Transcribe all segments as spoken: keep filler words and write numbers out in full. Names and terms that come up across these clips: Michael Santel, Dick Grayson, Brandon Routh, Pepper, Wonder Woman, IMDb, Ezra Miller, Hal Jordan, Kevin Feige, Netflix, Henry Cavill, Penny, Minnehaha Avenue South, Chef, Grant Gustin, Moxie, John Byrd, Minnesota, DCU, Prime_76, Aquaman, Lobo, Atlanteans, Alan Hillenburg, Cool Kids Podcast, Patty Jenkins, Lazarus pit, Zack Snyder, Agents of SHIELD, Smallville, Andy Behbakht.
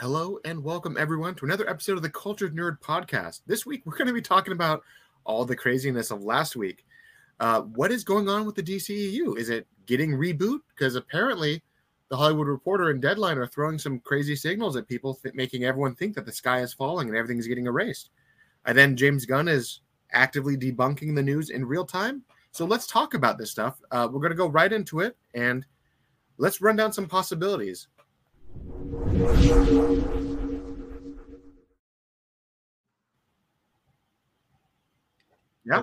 Hello and welcome everyone to another episode of the Cultured Nerd Podcast. This week we're going to be talking about all the craziness of last week. Uh, what is going on with the D C E U? Is it getting reboot? Because apparently the Hollywood Reporter and Deadline are throwing some crazy signals at people, th- making everyone think that the sky is falling and everything is getting erased. And then James Gunn is actively debunking the news in real time. So let's talk about this stuff. Uh, we're going to go right into it and let's run down some possibilities. Yeah.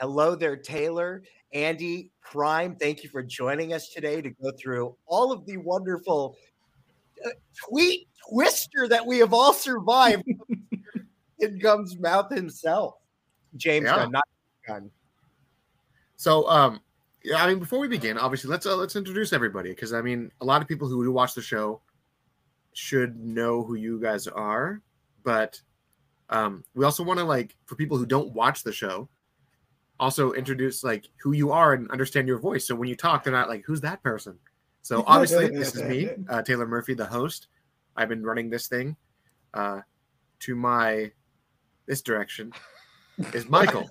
Hello there, Taylor, Andy, Prime. Thank you for joining us today to go through all of the wonderful uh, tweet twister that we have all survived. In Gunn's mouth himself, James yeah. Gunn, not Gunn. So, um, yeah, I mean, before we begin, obviously, let's uh, let's introduce everybody because I mean, a lot of people who do watch the show should know who you guys are, but um we also want to, like, for people who don't watch the show, also introduce like who you are and understand your voice, so when you talk they're not like, who's that person? So obviously this is me, uh Taylor Murphy, the host. I've been running this thing. Uh to my this direction is Michael.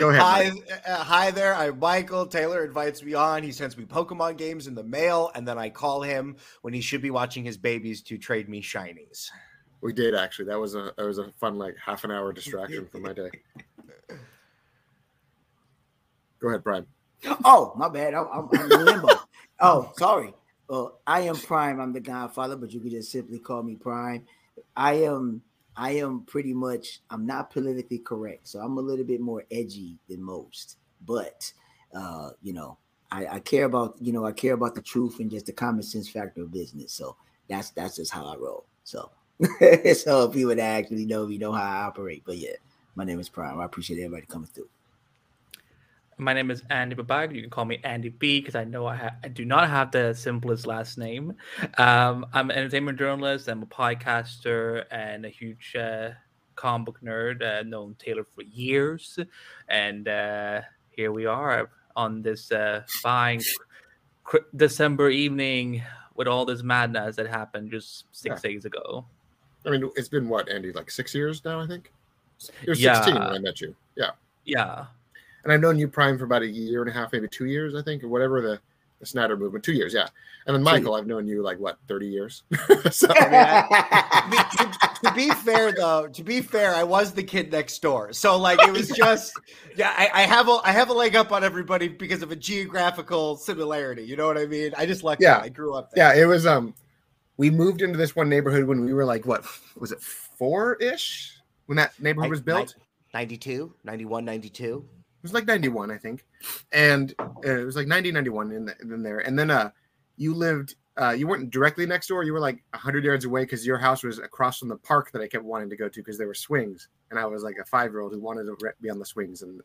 Go ahead. Hi, uh, hi there. I'm Michael. Taylor invites me on. He sends me Pokemon games in the mail, and then I call him when he should be watching his babies to trade me shinies. We did, actually. That was a that was a fun, like, half an hour distraction for my day. Go ahead, Prime. Oh, my bad. I'm, I'm, I'm in limbo. Oh, sorry. Well, I am Prime. I'm the Godfather, but you can just simply call me Prime. I am. I am pretty much, I'm not politically correct, so I'm a little bit more edgy than most. But, uh, you know, I, I care about, you know, I care about the truth and just the common sense factor of business. So that's that's just how I roll. So, so if you would actually know, you know how I operate. But yeah, my name is Prime. I appreciate everybody coming through. My name is Andy Behbakht. You can call me Andy B because I know I, ha- I do not have the simplest last name. Um, I'm an entertainment journalist. I'm a podcaster and a huge uh, comic book nerd. I've uh, known Taylor for years. And uh, here we are on this uh, fine cr- December evening with all this madness that happened just six yeah. days ago. I mean, it's been what, Andy, like six years now, I think? You're sixteen yeah. when I met you. Yeah. Yeah. And I've known you, Prime, for about a year and a half, maybe two yeyears, I think, or whatever the, the Snyder movement. Two years, yeah. And then Michael, I've known you like what, thirty years? So, I mean, I, to, to be fair, though, to be fair, I was the kid next door, so like it was just, yeah, I, I have a I have a leg up on everybody because of a geographical similarity. You know what I mean? I just lucked yeah. out. I grew up there. Yeah, it was. Um, we moved into this one neighborhood when we were like, what was it, four ish? When that neighborhood I, was built? ninety-two, ninety-one, ninety-two. It was like ninety-one, I think, and uh, it was like ninety, ninety-one in, the, in there. And then uh, you lived, uh, you weren't directly next door. You were like one hundred yards away because your house was across from the park that I kept wanting to go to because there were swings. And I was like a five-year-old who wanted to re- be on the swings. And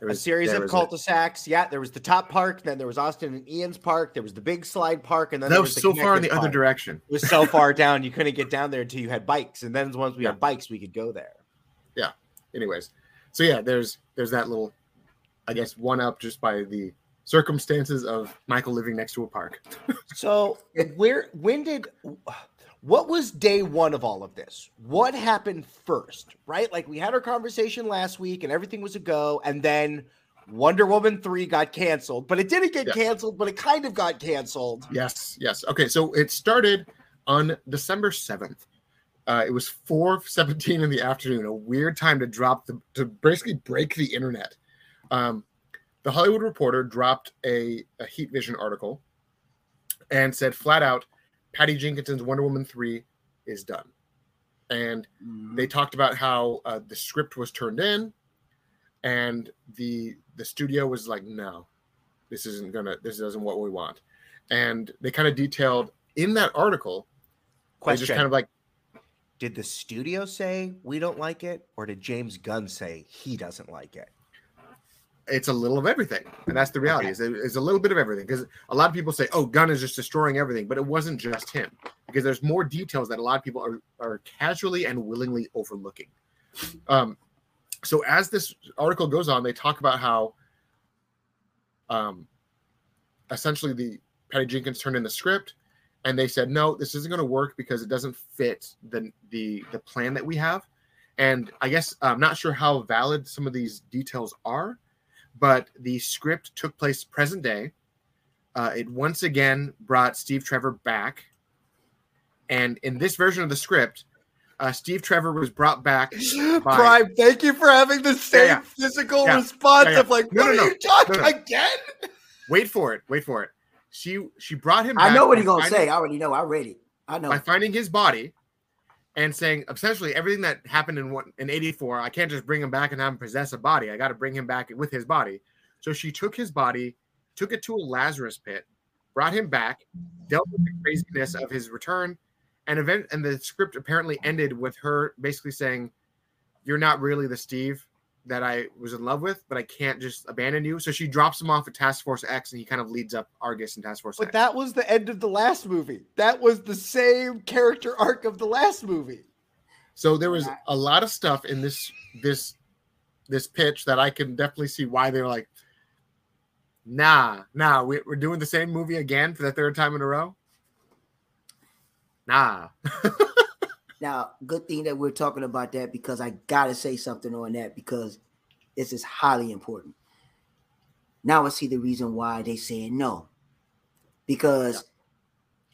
there was a series there of cul-de-sacs. It. Yeah, there was the top park. Then there was Austin and Ian's Park. There was the Big Slide Park. And then that there was, was so the far in the park. Other direction. It was so far down. You couldn't get down there until you had bikes. And then once we yeah. had bikes, we could go there. Yeah. Anyways. So yeah, there's there's that little, I guess, one up just by the circumstances of Michael living next to a park. So where when did what was day one of all of this? What happened first, right? Like, we had our conversation last week and everything was a go, and then Wonder Woman three got canceled, but it didn't get yeah. canceled, but it kind of got canceled. Yes, yes. Okay, so it started on December seventh. Uh, it was four seventeen in the afternoon, a weird time to drop the to basically break the internet. Um, the Hollywood Reporter dropped a, a Heat Vision article and said flat out, Patty Jenkins's Wonder Woman three is done. And mm-hmm. they talked about how uh, the script was turned in, and the the studio was like, no, this isn't gonna, this isn't what we want. And they kind of detailed in that article. Question. They just kind of like. Did the studio say we don't like it, or did James Gunn say he doesn't like it? It's a little of everything, and that's the reality. Okay. Is it's a little bit of everything, because a lot of people say, "Oh, Gunn is just destroying everything," but it wasn't just him, because there's more details that a lot of people are are casually and willingly overlooking. Um, so as this article goes on, they talk about how, um, essentially, the Patty Jenkins turned in the script, And they said, no, this isn't going to work because it doesn't fit the the the plan that we have. And I guess I'm not sure how valid some of these details are, but the script took place present day. Uh, it once again brought Steve Trevor back. And in this version of the script, uh, Steve Trevor was brought back. By... Prime, thank you for having the same yeah, yeah. physical yeah. response yeah, yeah. of like, no, what no, are no. you talking no, no. again? Wait for it. Wait for it. She she brought him back. I know what he's going to say. I already know. I read it. I know. By finding his body and saying, essentially, everything that happened in one, in eighty-four, I can't just bring him back and have him possess a body. I got to bring him back with his body. So she took his body, took it to a Lazarus pit, brought him back, dealt with the craziness of his return, and event. And the script apparently ended with her basically saying, you're not really the Steve that I was in love with, but I can't just abandon you. So she drops him off at Task Force X, and he kind of leads up Argus and Task Force X. But that was the end of the last movie. That was the same character arc of the last movie. So there was a lot of stuff in this this this pitch that I can definitely see why they were like, nah, nah, we, we're doing the same movie again for the third time in a row? Nah. Now, good thing that we're talking about that, because I got to say something on that, because this is highly important. Now I see the reason why they said no. Because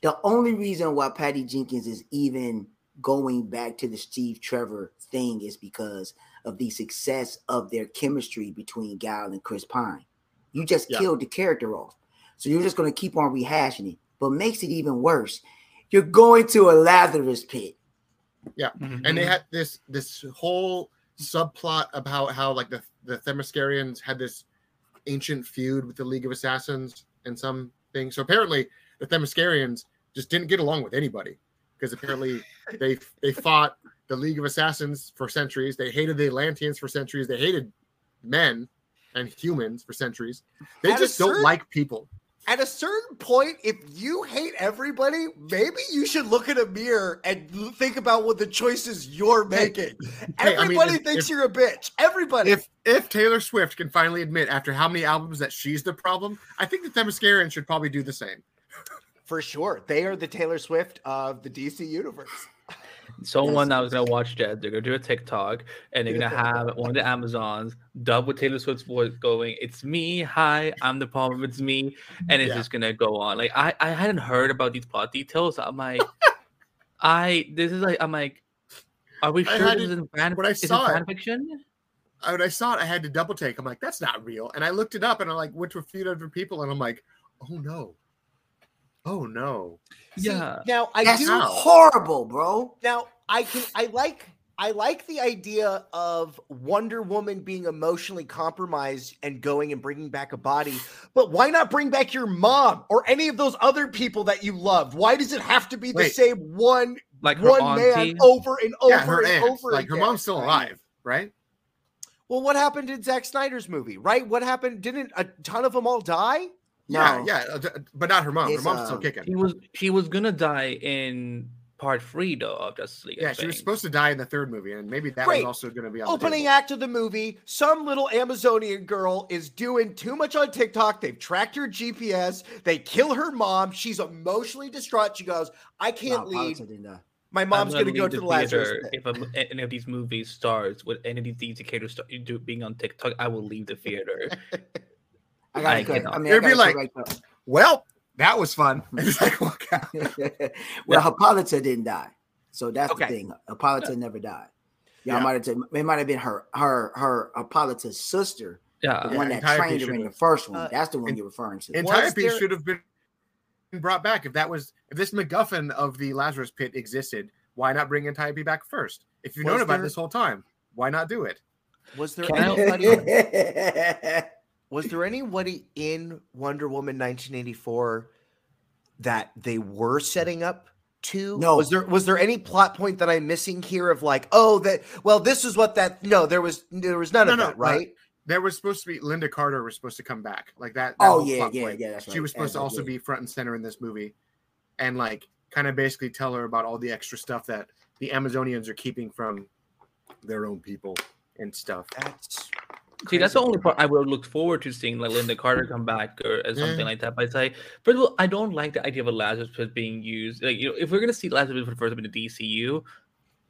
the only reason why Patty Jenkins is even going back to the Steve Trevor thing is because of the success of their chemistry between Gal and Chris Pine. You just yeah. killed the character off. So you're just going to keep on rehashing it. But makes it even worse, you're going to a Lazarus pit. Yeah, mm-hmm. and they had this this whole subplot about how like the the Themyscirians had this ancient feud with the League of Assassins and some things. So apparently the Themyscirians just didn't get along with anybody, because apparently they they fought the League of Assassins for centuries. They hated the Atlanteans for centuries. They hated men and humans for centuries. They at just don't certain, like people. At a certain point, if you hate everybody, maybe you should look in a mirror and think about what the choices you're making. Hey, everybody I mean, thinks if, you're a bitch. Everybody. If if Taylor Swift can finally admit after how many albums that she's the problem, I think the Themyscirians should probably do the same. For sure. They are the Taylor Swift of the D C universe. Someone that was going to watch that, they're going to do a TikTok, and they're going to have one of the Amazons dub with Taylor Swift's voice going, it's me, hi, I'm the problem, it's me, and it's yeah. just going to go on. Like, I, I hadn't heard about these plot details. I'm like, I, this is like, I'm like, are we sure this is in fan, when I saw it, fan fiction? When I saw it, I had to double take. I'm like, that's not real. And I looked it up, and I like went to a few different people, and I'm like, oh no. Oh no! Yeah. See, now I That's do horrible, bro. Now I can I like I like the idea of Wonder Woman being emotionally compromised and going and bringing back a body, but why not bring back your mom or any of those other people that you loved? Why does it have to be Wait, the same one like one auntie? man over and over yeah, her and aunt. over? Like again, her mom's still alive, right? right? Well, what happened in Zack Snyder's movie? Right? What happened? Didn't a ton of them all die? No. Yeah, yeah, but not her mom. It's, her mom's uh, still kicking. She was she was gonna die in part three though of Justice League. Yeah, she was supposed to die in the third movie, and maybe that Great. was also gonna be on opening the act of the movie. Some little Amazonian girl is doing too much on TikTok. They've tracked her G P S. They kill her mom. She's emotionally distraught. She goes, "I can't no, leave. My mom's gonna, gonna go to the, the Lazarus pit." If a, any of these movies starts with any of these indicators start, being on TikTok, I will leave the theater. I gotta I go. I mean, It'd I gotta be like, right well, that was fun. Like, well, Hippolyta didn't die, so that's okay. the thing. Hippolyta yeah. never died. Y'all yeah. might have. T- it might have been her, her, her Hippolyta's sister, yeah, the yeah, one that trained her in the first one. Uh, that's the one you're referring to. Antiope there- should have been brought back. If that was, if this MacGuffin of the Lazarus Pit existed, why not bring Antiope back first? If you've was known there- about this whole time, why not do it? Was there anybody? Was there anybody in Wonder Woman nineteen eighty-four that they were setting up to? No. Was there was there any plot point that I'm missing here of like, oh, that well, this is what that no, there was there was none no, of no, that, right? There was supposed to be Linda Carter was supposed to come back. Like that. that oh yeah, yeah, point. yeah. That's right. She was supposed that's to also right. be front and center in this movie and like kind of basically tell her about all the extra stuff that the Amazonians are keeping from their own people and stuff. That's See, that's the only part I would look forward to seeing, like Linda Carter come back or, or something mm. like that. But it's like, first of all, I don't like the idea of a Lazarus pit being used. Like, you know, if we're gonna see Lazarus pit for the first time in the D C U,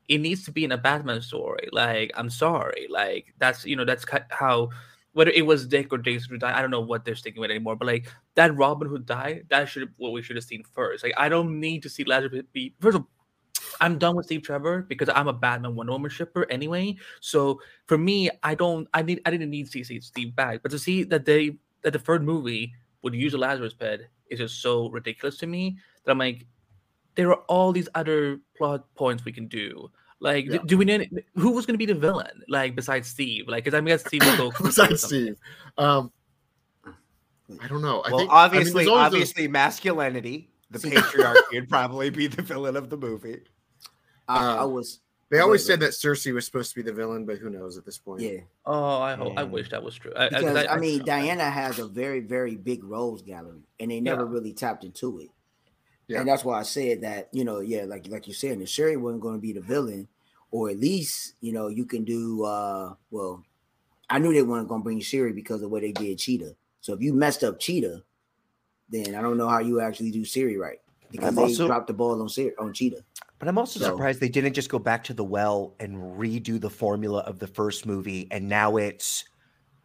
it needs to be in a Batman story. Like, I'm sorry, like that's you know that's how. Whether it was Dick or Jason who died, I don't know what they're sticking with anymore. But like that Robin who died, that should what we should have seen first. Like, I don't need to see Lazarus be first of all. I'm done with Steve Trevor because I'm a Batman Wonder Woman shipper anyway. So for me, I don't I need I didn't need to see Steve back. But to see that they that the third movie would use a Lazarus pit is just so ridiculous to me that I'm like, there are all these other plot points we can do. Like, yeah. do, do we need who was gonna be the villain? Like besides Steve? Like, because I mean, Steve was so besides Steve. Um I don't know. Well, I think, obviously, I mean, obviously those... masculinity, the patriarchy would probably be the villain of the movie. Uh, I was. They always said that Circe was supposed to be the villain, but who knows at this point? Yeah. Oh, I hope, yeah. I wish that was true. I, because I, I, I mean, I, Diana has a very, very big roles gallery, and they never yeah. really tapped into it. Yeah. And that's why I said that. You know, yeah, like like you said, if Sherry wasn't going to be the villain, or at least you know you can do. Uh, well, I knew they weren't going to bring Sherry because of what they did Cheetah. So if you messed up Cheetah, then I don't know how you actually do Sherry right because I'm they also- dropped the ball on Sherry, on Cheetah. But I'm also so. surprised they didn't just go back to the well and redo the formula of the first movie. And now it's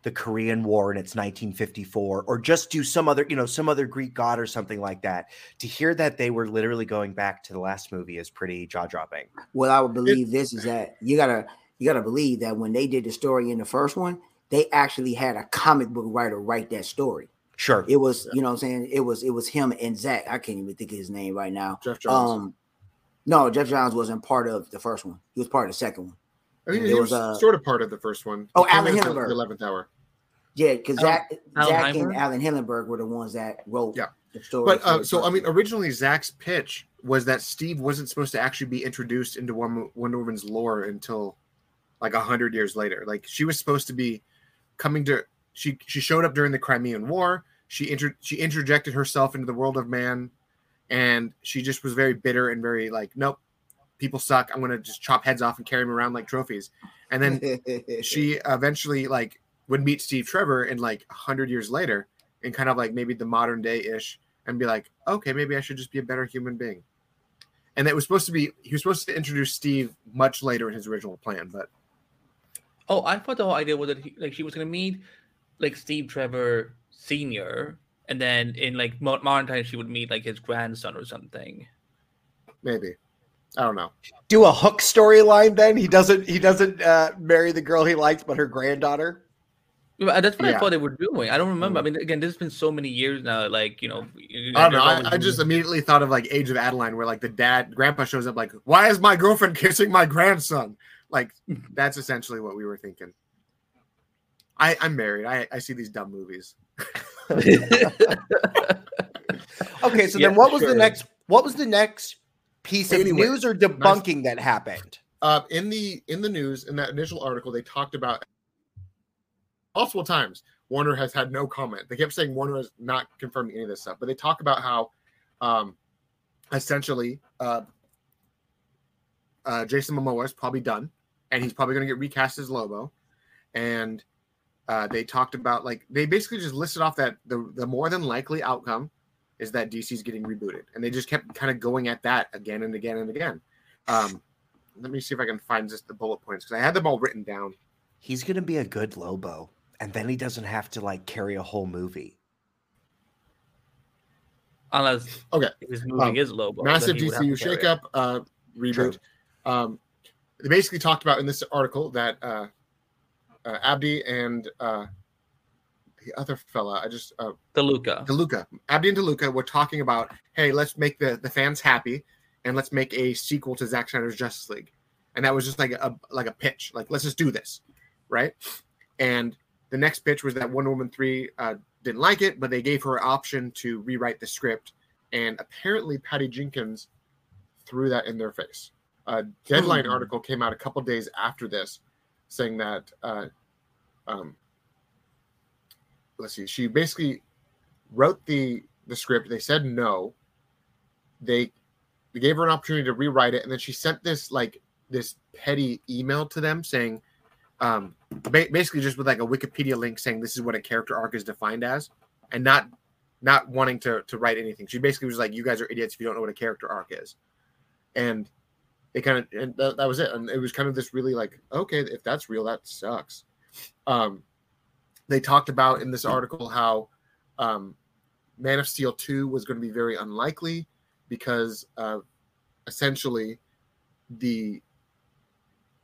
the Korean War and it's nineteen fifty-four, or just do some other, you know, some other Greek god or something like that. To hear that they were literally going back to the last movie is pretty jaw dropping. Well, I would believe this is that you gotta, you gotta believe that when they did the story in the first one, they actually had a comic book writer write that story. Sure. It was, you know what I'm saying? It was, it was him and Zach. I can't even think of his name right now. Jeff Jones. Um, No, Jeff Johns wasn't part of the first one. He was part of the second one. I mean, he was, was uh, sort of part of the first one. Oh, Alan Hillenburg. The eleventh hour. Yeah, because Zach, Zach and Alan Hillenburg were the ones that wrote yeah. the story. But uh, the so, I mean, originally Zach's pitch was that Steve wasn't supposed to actually be introduced into Wonder Woman's lore until like one hundred years later. Like, she was supposed to be coming to – she she showed up during the Crimean War. She inter- She interjected herself into the world of man. And she just was very bitter and very like, nope, people suck. I'm going to just chop heads off and carry them around like trophies. And then she eventually like would meet Steve Trevor in like one hundred years later and kind of like maybe the modern day-ish and be like, okay, maybe I should just be a better human being. And that was supposed to be, he was supposed to introduce Steve much later in his original plan. But oh, I thought the whole idea was that he, like she was going to meet like Steve Trevor Senior, and then in like modern times, she would meet like his grandson or something. Maybe, I don't know. Do a Hook storyline then? He doesn't. He doesn't uh, marry the girl he likes, but her granddaughter. That's what yeah. I thought they were doing. I don't remember. Mm. I mean, again, this has been so many years now. Like you know, I don't know. I, I just immediately thought of like Age of Adeline, where like the dad, grandpa shows up, like, why is my girlfriend kissing my grandson? Like that's essentially what we were thinking. I, I'm married. I, I see these dumb movies. Okay, so yeah, then what was sure. the next what was the next piece anyway, of news or debunking nice. that happened? Uh, in the in the news, in that initial article, they talked about multiple times Warner has had no comment. They kept saying Warner is not confirming any of this stuff, but they talk about how um, essentially uh, uh, Jason Momoa is probably done and he's probably going to get recast as Lobo. And uh, they talked about like they basically just listed off that the, the more than likely outcome is that D C's getting rebooted, and they just kept kind of going at that again and again and again. Um, let me see if I can find just the bullet points because I had them all written down. He's gonna be a good Lobo, and then he doesn't have to like carry a whole movie. Unless okay, his movie um, is Lobo. Massive D C U shakeup, uh, reboot. Um, they basically talked about in this article that. Uh, Uh, Abdi and uh, the other fella, I just uh, DeLuca. DeLuca, Abdi and DeLuca were talking about, hey, let's make the, the fans happy, and let's make a sequel to Zack Snyder's Justice League, and that was just like a like a pitch, like let's just do this, right? And the next pitch was that Wonder Woman three uh, didn't like it, but they gave her an option to rewrite the script, and apparently Patty Jenkins threw that in their face. A Deadline mm-hmm. article came out a couple days after this. Saying that, uh, um, let's see, she basically wrote the, the script. They said no. They, they gave her an opportunity to rewrite it, and then she sent this like this petty email to them saying, um, ba- basically just with like a Wikipedia link saying this is what a character arc is defined as, and not not wanting to to write anything. She basically was like, "You guys are idiots if you don't know what a character arc is," and they kind of and th- that was it. And it was kind of this really like, okay, if that's real, that sucks. Um, they talked about in this article how um, Man of Steel two was going to be very unlikely because uh, essentially the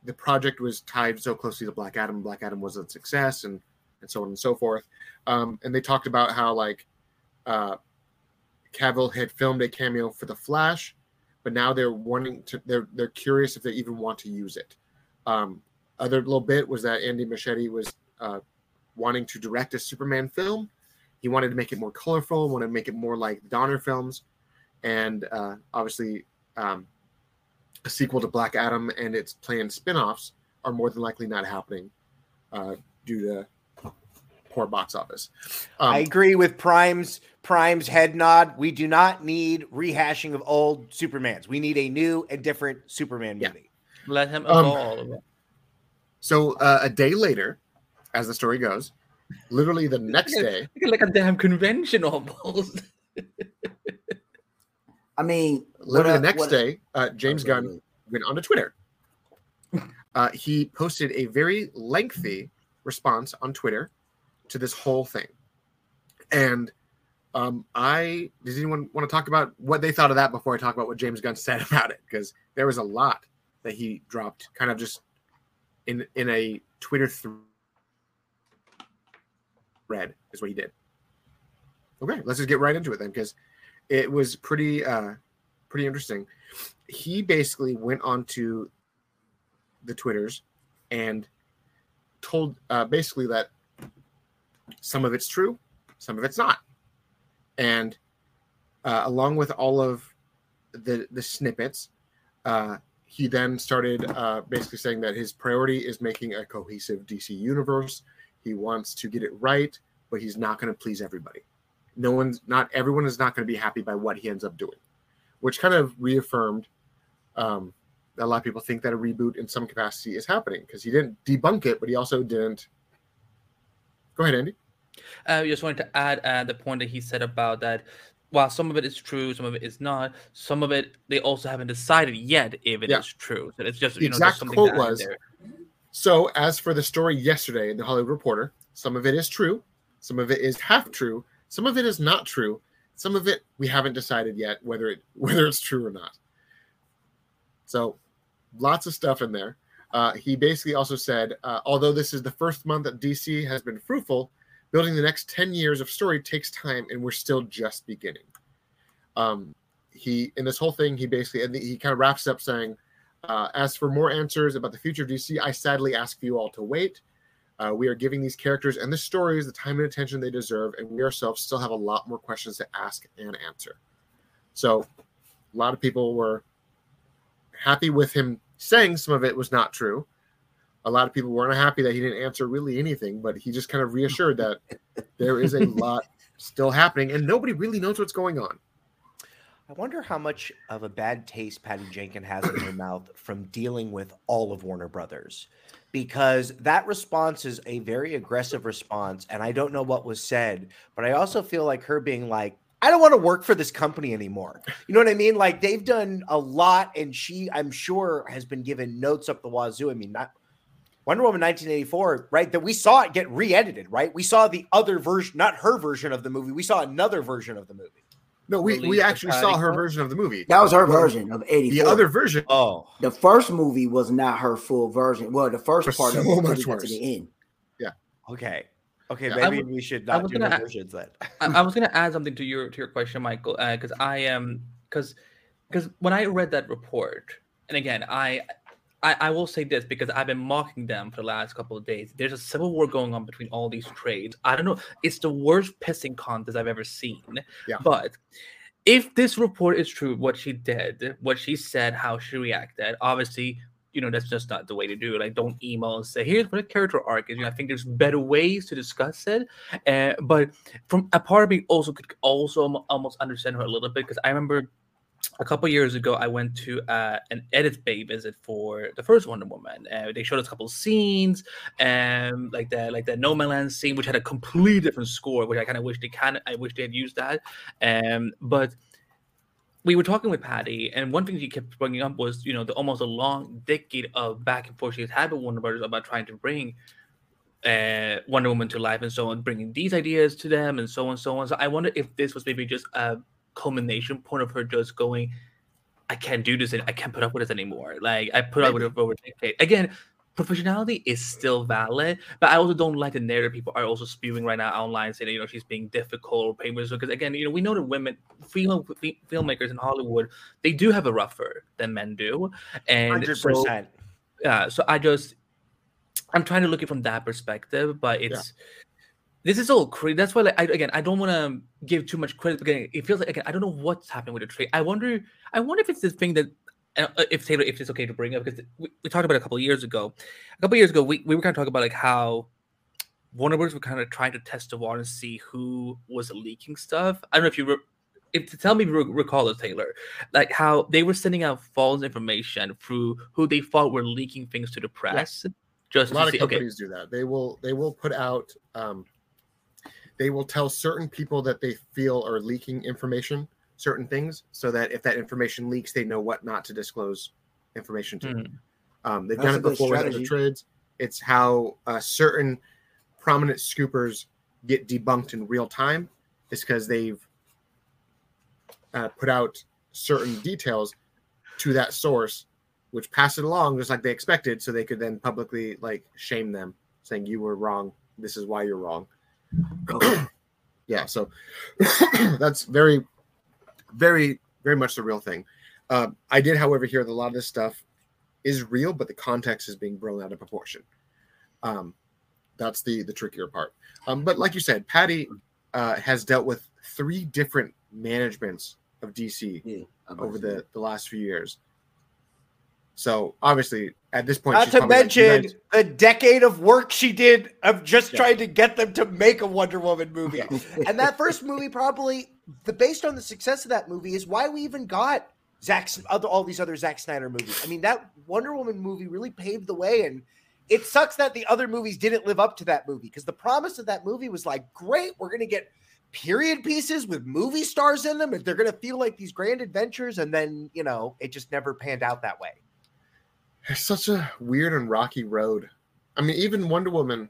the project was tied so closely to Black Adam. Black Adam was a success, and and so on and so forth. Um, and they talked about how like uh, Cavill had filmed a cameo for The Flash, but now they're wanting to. They're they're curious if they even want to use it. Um, other little bit was that Andy Machete was uh, wanting to direct a Superman film. He wanted to make it more colorful, wanted to make it more like the Donner films, and uh, obviously um, a sequel to Black Adam and its planned spinoffs are more than likely not happening uh, due to poor box office. Um, I agree with Prime's Prime's head nod. We do not need rehashing of old Supermans. We need a new and different Superman movie. Yeah. Let him evolve. Um, all of it. So uh, a day later, as the story goes, literally the next day, like a damn convention almost. I mean, literally the next day, uh, James Gunn went onto Twitter. Uh, he posted a very lengthy response on Twitter to this whole thing, and um, I does anyone want to talk about what they thought of that before I talk about what James Gunn said about it? Because there was a lot that he dropped, kind of just in in a Twitter th- Red is what he did. Okay, let's just get right into it then, because it was pretty, uh, pretty interesting. He basically went onto the Twitters and told uh, basically that some of it's true, some of it's not, and uh, along with all of the the snippets, uh, he then started uh, basically saying that his priority is making a cohesive D C universe. He wants to get it right, but he's not going to please everybody. No one's not everyone is not going to be happy by what he ends up doing, which kind of reaffirmed um, that a lot of people think that a reboot in some capacity is happening, because he didn't debunk it, but he also didn't. Go ahead, Andy. I uh, just wanted to add uh, the point that he said about that. While some of it is true, some of it is not. Some of it they also haven't decided yet if it yeah. is true. So it's just the you know exact something quote was. There. So, as for the story yesterday in The Hollywood Reporter, some of it is true, some of it is half true, some of it is not true, some of it we haven't decided yet whether it whether it's true or not. So, lots of stuff in there. Uh, he basically also said, uh, although this is the first month that D C has been fruitful, building the next ten years of story takes time, and we're still just beginning. Um, he in this whole thing, he basically and he kind of wraps up saying, Uh, as for more answers about the future of D C, I sadly ask you all to wait. Uh, we are giving these characters and the stories the time and attention they deserve, and we ourselves still have a lot more questions to ask and answer. So a lot of people were happy with him saying some of it was not true. A lot of people weren't happy that he didn't answer really anything, but he just kind of reassured that there is a lot still happening, and nobody really knows what's going on. I wonder how much of a bad taste Patty Jenkins has in her mouth from dealing with all of Warner Brothers, because that response is a very aggressive response. And I don't know what was said, but I also feel like her being like, I don't want to work for this company anymore. You know what I mean? Like, they've done a lot, and she, I'm sure, has been given notes up the wazoo. I mean, not Wonder Woman nineteen eighty-four, right? That we saw it get re-edited, right? We saw the other version, not her version of the movie. We saw another version of the movie. No, we, we actually saw her version of the movie. That was her version of eighty-four. The other version. Oh. The first movie was not her full version. Well, the first was part so of it much worse. To the end. Yeah. Okay. Okay, yeah. Maybe w- we should not do gonna, versions then. I, I was going to add something to your to your question, Michael, because uh, I am because because when I read that report, and again, I, I I will say this because I've been mocking them for the last couple of days. There's a civil war going on between all these trades. I don't know. It's the worst pissing contest I've ever seen. Yeah. But if this report is true, what she did, what she said, how she reacted, obviously, you know, that's just not the way to do it. Like, don't email and say, here's what a character arc is. You know, I think there's better ways to discuss it. Uh, but from a part of me also could also almost understand her a little bit, because I remember a couple years ago, I went to uh, an edit bay visit for the first Wonder Woman. Uh, they showed us a couple of scenes, and like that, like that No Man Land scene, which had a completely different score, which I kind of wish they can. I wish they had used that. Um, but we were talking with Patty, and one thing she kept bringing up was, you know, the almost a long decade of back and forth she has had with Warner Brothers about trying to bring uh, Wonder Woman to life, and so on, bringing these ideas to them, and so on, so on. So I wonder if this was maybe just a culmination point of her just going, I can't do this, and I can't put up with this anymore. Like, I put up with it over a decade. Again, professionality is still valid, but I also don't like the narrative people are also spewing right now online, saying that, you know, she's being difficult or painless, because again, you know, we know that women, film, filmmakers in Hollywood, they do have a rougher than men do, and one hundred percent. So, yeah, so I just, I'm trying to look at it from that perspective, but it's, yeah. This is all crazy. That's why, like, I, again, I don't want to give too much credit. Again, it feels like, again, I don't know what's happening with the trade. I wonder, I wonder if it's this thing that, uh, if Taylor, if it's okay to bring up, because we, we talked about it a couple of years ago. A couple of years ago, we, we were kind of talking about like how Warner Brothers were kind of trying to test the water and see who was leaking stuff. I don't know if you re- if to tell me if you recall it, Taylor, like how they were sending out false information through who they thought were leaking things to the press. Yeah. Just a lot to of see, companies okay. do that. They will they will put out. Um, They will tell certain people that they feel are leaking information, certain things, so that if that information leaks, they know what not to disclose information to. Mm. Um, they've That's done it before with other trades. It's how uh, certain prominent scoopers get debunked in real time. It's because they've uh, put out certain details to that source, which passed it along just like they expected, so they could then publicly like shame them, saying you were wrong. This is why you're wrong. Yeah, so that's very, very, very much the real thing. Uh, I did, however, hear that a lot of this stuff is real, but the context is being blown out of proportion. Um, that's the the trickier part. Um, but like you said, Patty uh, has dealt with three different managements of D C yeah, over the, the last few years. So obviously, at this point, not to mention like, the decade of work she did of just yeah. trying to get them to make a Wonder Woman movie. And that first movie, probably the based on the success of that movie, is why we even got Zack, all these other Zack Snyder movies. I mean, that Wonder Woman movie really paved the way, and it sucks that the other movies didn't live up to that movie, because the promise of that movie was like, great, we're going to get period pieces with movie stars in them, and they're going to feel like these grand adventures. And then, you know, it just never panned out that way. It's such a weird and rocky road. I mean, even Wonder Woman,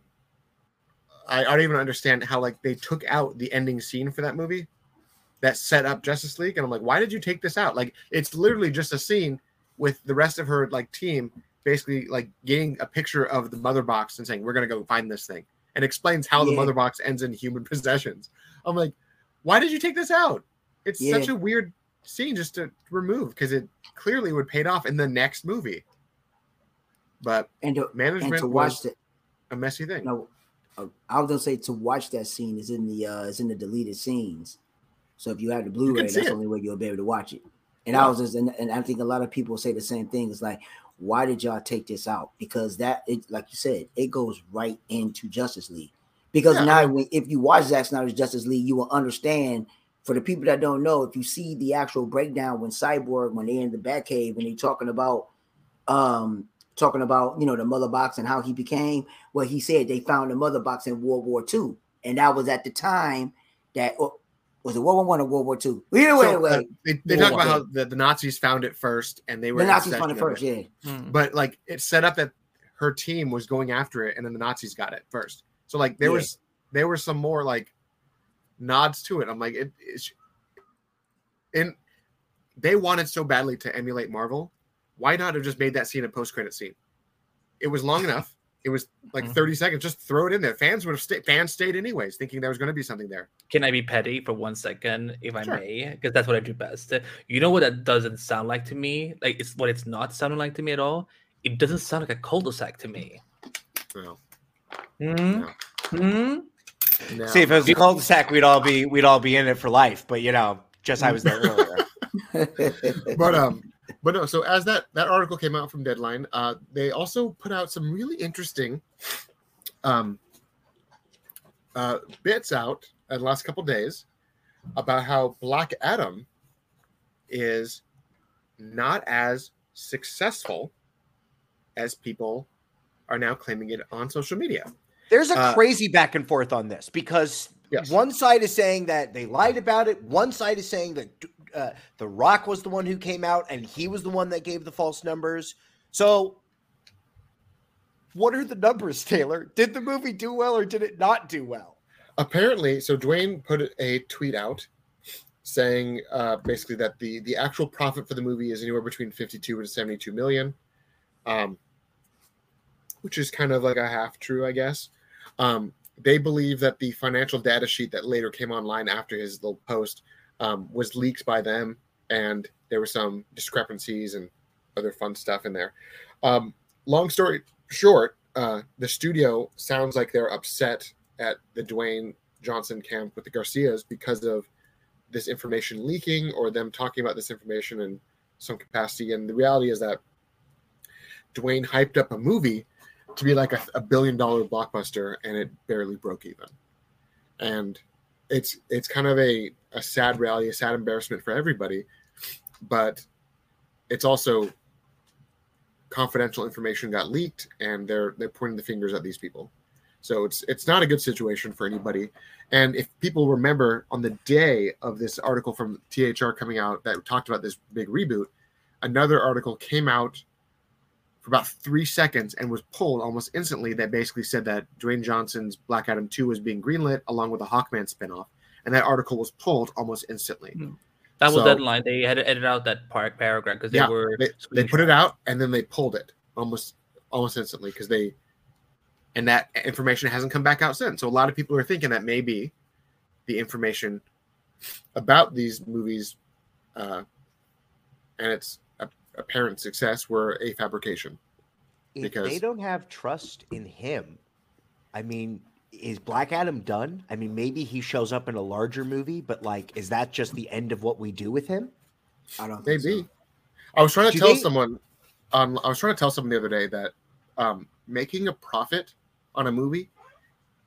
I, I don't even understand how, like, they took out the ending scene for that movie that set up Justice League. And I'm like, why did you take this out? Like, it's literally just a scene with the rest of her, like, team basically, like, getting a picture of the Mother Box and saying, we're going to go find this thing. And explains how yeah. the Mother Box ends in human possessions. I'm like, why did you take this out? It's yeah. such a weird scene just to remove, because it clearly would pay it off in the next movie. But and to, management and to watch was the, a messy thing. No, I was gonna say to watch that scene is in the uh, is in the deleted scenes. So if you have the Blu-ray, that's it. The only way you'll be able to watch it. And yeah. I was just, and, and I think a lot of people say the same thing. It's like, why did y'all take this out? Because that, it, like you said, it goes right into Justice League. Because yeah. now, when, if you watch Zack Snyder's Justice League, you will understand. For the people that don't know, if you see the actual breakdown when Cyborg, when they're in the Batcave, when they're talking about, um. talking about, you know, the Mother Box and how he became, well, he said they found the Mother Box in World War Two. And that was at the time that, oh, was it World War One or World War Two? Either way, so, uh, They, they talk about how the, the Nazis found it first, and they were- The Nazis found it first, it. yeah. Hmm. But like, it set up that her team was going after it, and then the Nazis got it first. So like, there yeah. was, there were some more like nods to it. I'm like, it, it's, and they wanted so badly to emulate Marvel. Why not have just made that scene a post-credit scene? It was long enough. It was like mm-hmm. thirty seconds. Just throw it in there. Fans would have stayed. Fans stayed anyways, thinking there was going to be something there. Can I be petty for one second, if sure. I may? Because that's what I do best. You know what that doesn't sound like to me? Like, it's what it's not sounding like to me at all. It doesn't sound like a cul-de-sac to me. No. Hmm. Hmm. No. See, if it was a cul-de-sac, we'd all be we'd all be in it for life. But you know, just I was there earlier. but um. But no, so as that, that article came out from Deadline, uh, they also put out some really interesting um, uh, bits out in the last couple days about how Black Adam is not as successful as people are now claiming it on social media. There's a uh, crazy back and forth on this because yes. one side is saying that they lied about it. One side is saying that uh, The Rock was the one who came out and he was the one that gave the false numbers. So what are the numbers, Taylor? Did the movie do well or did it not do well? Apparently, so Dwayne put a tweet out saying uh, basically that the, the actual profit for the movie is anywhere between fifty-two and seventy-two million, um, which is kind of like a half true, I guess. Um, they believe that the financial data sheet that later came online after his little post um, was leaked by them, and there were some discrepancies and other fun stuff in there. Um, long story short, uh, the studio sounds like they're upset at the Dwayne Johnson camp with the Garcias because of this information leaking or them talking about this information in some capacity. And the reality is that Dwayne hyped up a movie to be like a, a billion dollar blockbuster, and it barely broke even. And it's it's kind of a, a sad reality, a sad embarrassment for everybody, but it's also confidential information got leaked, and they're they're pointing the fingers at these people. So it's it's not a good situation for anybody. And if people remember, on the day of this article from T H R coming out that talked about this big reboot, another article came out for about three seconds and was pulled almost instantly that basically said that Dwayne Johnson's Black Adam two was being greenlit along with a Hawkman spinoff. And that article was pulled almost instantly. Mm-hmm. That was so, deadline. They had to edit out that part paragraph because they yeah, were... They, they put it out and then they pulled it almost almost instantly because they... And that information hasn't come back out since. So a lot of people are thinking that maybe the information about these movies uh, and its apparent success were a fabrication. If because they don't have trust in him, I mean, is Black Adam done? I mean, maybe he shows up in a larger movie, but like, is that just the end of what we do with him? I don't think maybe. So. I was trying to do tell they... someone. Um, I was trying to tell someone the other day that um, making a profit on a movie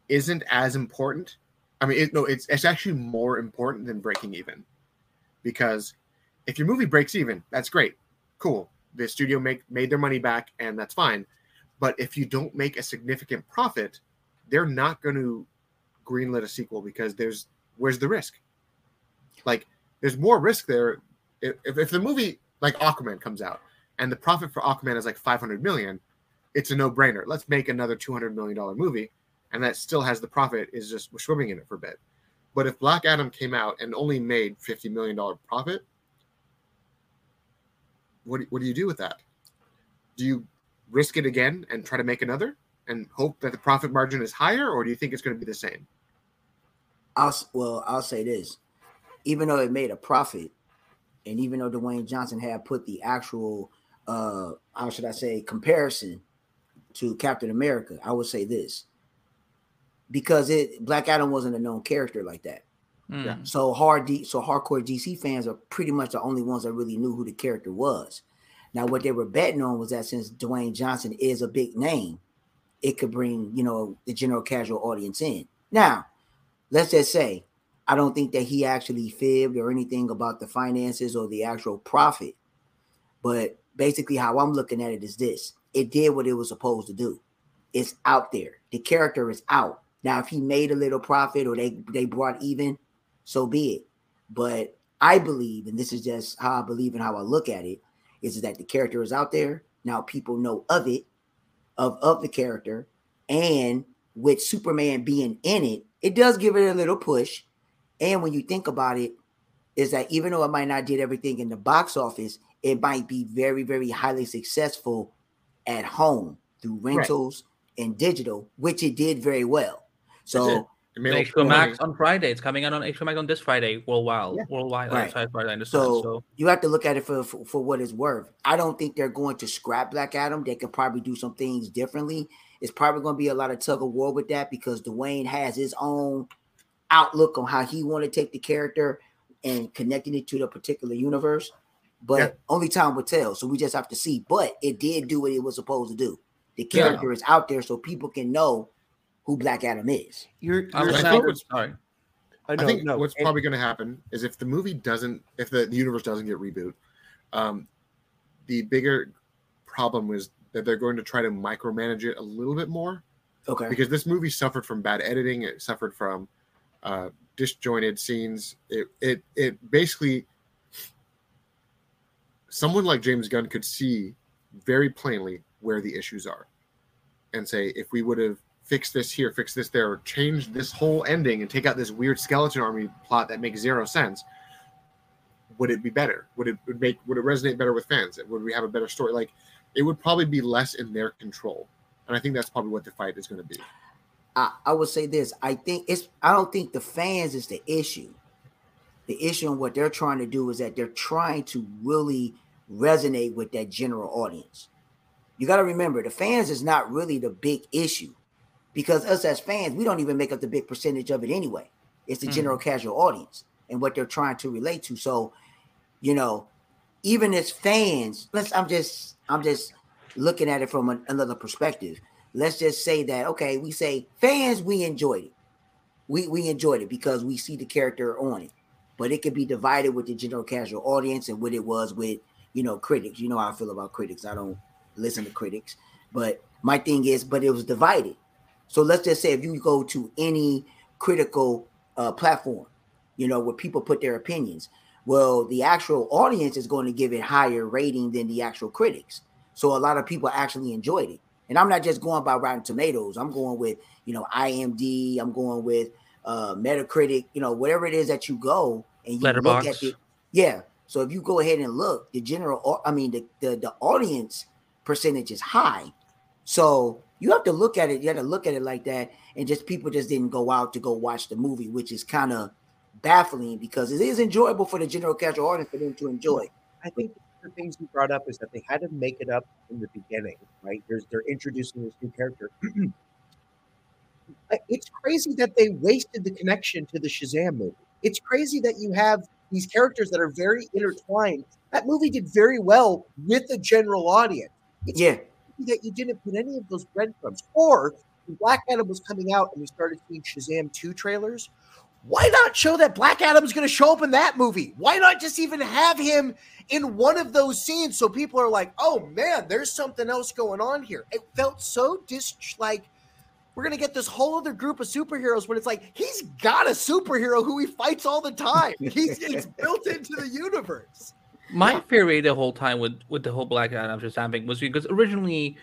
isn't as important. I mean, it, no, it's it's actually more important than breaking even, because if your movie breaks even, that's great, cool. The studio make made their money back, and that's fine. But if you don't make a significant profit, they're not going to greenlit a sequel because there's where's the risk? Like, there's more risk there if if the movie like Aquaman comes out and the profit for Aquaman is like five hundred million. It's a no-brainer. Let's make another two hundred million dollars movie, and that still has the profit, is just we're swimming in it for a bit. But if Black Adam came out and only made fifty million dollars profit, what do, what do you do with that? Do you risk it again and try to make another and hope that the profit margin is higher, or do you think it's going to be the same? I'll, well, I'll say this. Even though it made a profit, and even though Dwayne Johnson had put the actual, uh, how should I say, comparison to Captain America, I would say this, because it Black Adam wasn't a known character like that. Mm. So hard, D, so hardcore D C fans are pretty much the only ones that really knew who the character was. Now, what they were betting on was that since Dwayne Johnson is a big name, it could bring, you know, the general casual audience in. Now, let's just say, I don't think that he actually fibbed or anything about the finances or the actual profit, but basically how I'm looking at it is this. It did what it was supposed to do. It's out there. The character is out. Now, if he made a little profit or they, they brought even, so be it. But I believe, and this is just how I believe and how I look at it, is that the character is out there. Now people know of it, of, of the character. And with Superman being in it, it does give it a little push. And when you think about it, is that even though it might not did everything in the box office, it might be very, very highly successful at home through rentals right. and digital, which it did very well. So H B O Max on Friday, it's coming out on H B O Max on this Friday worldwide. Yeah. Worldwide, right. on Friday, so, so you have to look at it for, for for what it's worth. I don't think they're going to scrap Black Adam. They could probably do some things differently. It's probably going to be a lot of tug of war with that because Dwayne has his own outlook on how he want to take the character and connecting it to the particular universe. But yeah. only time will tell, so we just have to see. But it did do what it was supposed to do. The character yeah. is out there, so people can know who Black Adam is. You're, you're I think what's, sorry. I know, I think no, what's and, probably going to happen is if the movie doesn't, if the, the universe doesn't get reboot, um, the bigger problem was that they're going to try to micromanage it a little bit more. Okay. Because this movie suffered from bad editing. It suffered from uh, disjointed scenes. It it it basically, someone like James Gunn could see very plainly where the issues are and say, if we would have fixed this here, fixed this there, or changed this whole ending and take out this weird skeleton army plot that makes zero sense, would it be better? Would it would make would it resonate better with fans? Would we have a better story? Like, it would probably be less in their control. And I think that's probably what the fight is going to be. I, I would say this. I think it's, I don't think the fans is the issue. The issue and what they're trying to do is that they're trying to really resonate with that general audience. You got to remember, the fans is not really the big issue, because us as fans, we don't even make up the big percentage of it anyway. It's the mm-hmm. general casual audience and what they're trying to relate to. So, you know, even as fans, let's, I'm just, I'm just looking at it from an, another perspective. Let's just say that, okay, we say fans, we enjoyed it. We, we enjoyed it because we see the character on it, but it could be divided with the general casual audience and what it was with, you know, critics. You know how I feel about critics. I don't listen to critics, but my thing is, but it was divided. So let's just say if you go to any critical uh, platform, you know, where people put their opinions, well, the actual audience is going to give it higher rating than the actual critics. So a lot of people actually enjoyed it. And I'm not just going by Rotten Tomatoes. I'm going with, you know, I M D B. I'm going with uh, Metacritic, you know, whatever it is that you go and you Letterbox. Look at it. Yeah. So if you go ahead and look, the general, I mean, the, the, the audience percentage is high. So you have to look at it. You have to look at it like that. And just people just didn't go out to go watch the movie, which is kind of baffling because it is enjoyable for the general casual audience for them to enjoy. I think the things you brought up is that they had to make it up in the beginning, right? There's, they're introducing this new character. It's crazy that they wasted the connection to the Shazam movie. It's crazy that you have these characters that are very intertwined. That movie did very well with the general audience. It's yeah. that you didn't put any of those breadcrumbs. Or when Black Adam was coming out and we started seeing Shazam two trailers, why not show that Black Adam is going to show up in that movie? Why not just even have him in one of those scenes so people are like, oh, man, there's something else going on here? It felt so dis- like we're going to get this whole other group of superheroes when it's like he's got a superhero who he fights all the time. He's It's built into the universe. My theory the whole time with, with the whole Black Adam Shazam thing was because originally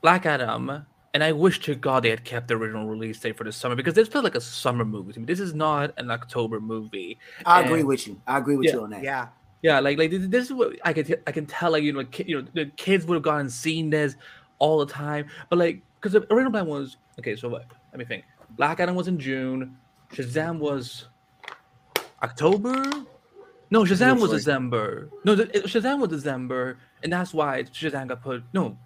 Black Adam... And I wish to God they had kept the original release date for the summer because this felt like a summer movie to me. This is not an October movie. I and agree with you. I agree with yeah, you on that. Yeah, yeah. Like, like this is what I could, I can tell. Like, you know, ki- you know, the kids would have gone and seen this all the time. But like, because the original plan was okay. So what? Let me think. Black Adam was in June. Shazam was October. No, Shazam was like... December. No, the, it, Shazam was December, and that's why Shazam got put. No.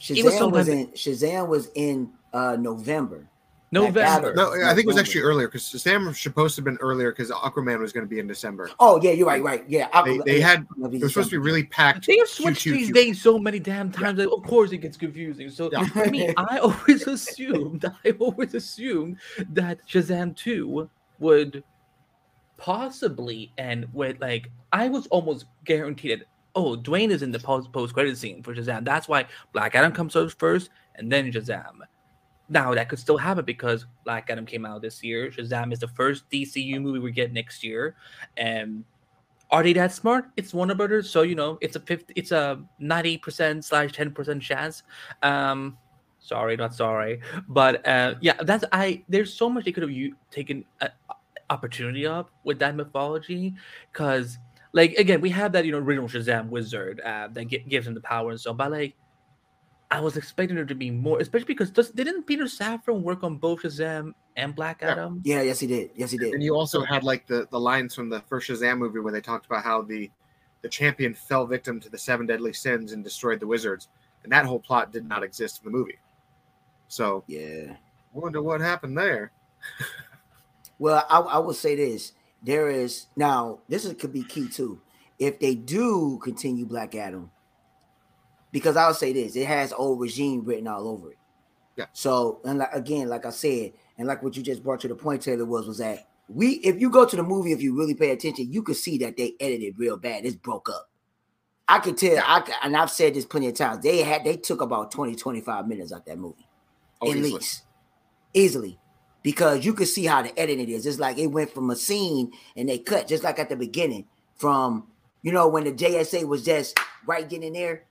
Shazam was, so was in Shazam was in uh, November. November. No, I think it was actually earlier because Shazam was supposed to have been earlier because Aquaman was going to be in December. Oh yeah, you're right, right. Yeah, they, they had it was supposed to be really packed. They have switched Q two, these Q two. Days so many damn times. Yeah. That, of course, it gets confusing. So yeah. I mean, I always assumed, I always assumed that Shazam two would possibly end with like I was almost guaranteed it. Oh, Dwayne is in the post post-credit scene for Shazam. That's why Black Adam comes out first and then Shazam. Now, that could still happen because Black Adam came out this year. Shazam is the first D C U movie we get next year. And are they that smart? It's Warner Brothers. So, you know, it's a fifty, it's a ninety percent slash ten percent chance. Um, sorry, not sorry. But uh, yeah, that's I. There's so much they could have u- taken a, a opportunity of with that mythology because... Like, again, we have that, you know, original Shazam wizard uh, that g- gives him the power and so on. But, like, I was expecting there to be more, especially because does, didn't Peter Safran work on both Shazam and Black Adam? Yeah, yeah yes, he did. Yes, he did. And you also had, like, the, the lines from the first Shazam movie where they talked about how the, the champion fell victim to the seven deadly sins and destroyed the wizards. And that whole plot did not exist in the movie. So, yeah. Wonder what happened there. Well, I, I will say this. There is now. This is, could be key too, if they do continue Black Adam, because I'll say this: it has old regime written all over it. Yeah. So, and like, again, like I said, and like what you just brought to the point, Taylor, was was that we, if you go to the movie, if you really pay attention, you could see that they edited real bad. It's broke up. I could tell, I could, and I've said this plenty of times, they had they took about twenty, twenty-five minutes out that movie. Oh, at easily. least. Easily. Because you could see how the editing is. It's like it went from a scene and they cut, just like at the beginning, from, you know, when the J S A was just right getting in there,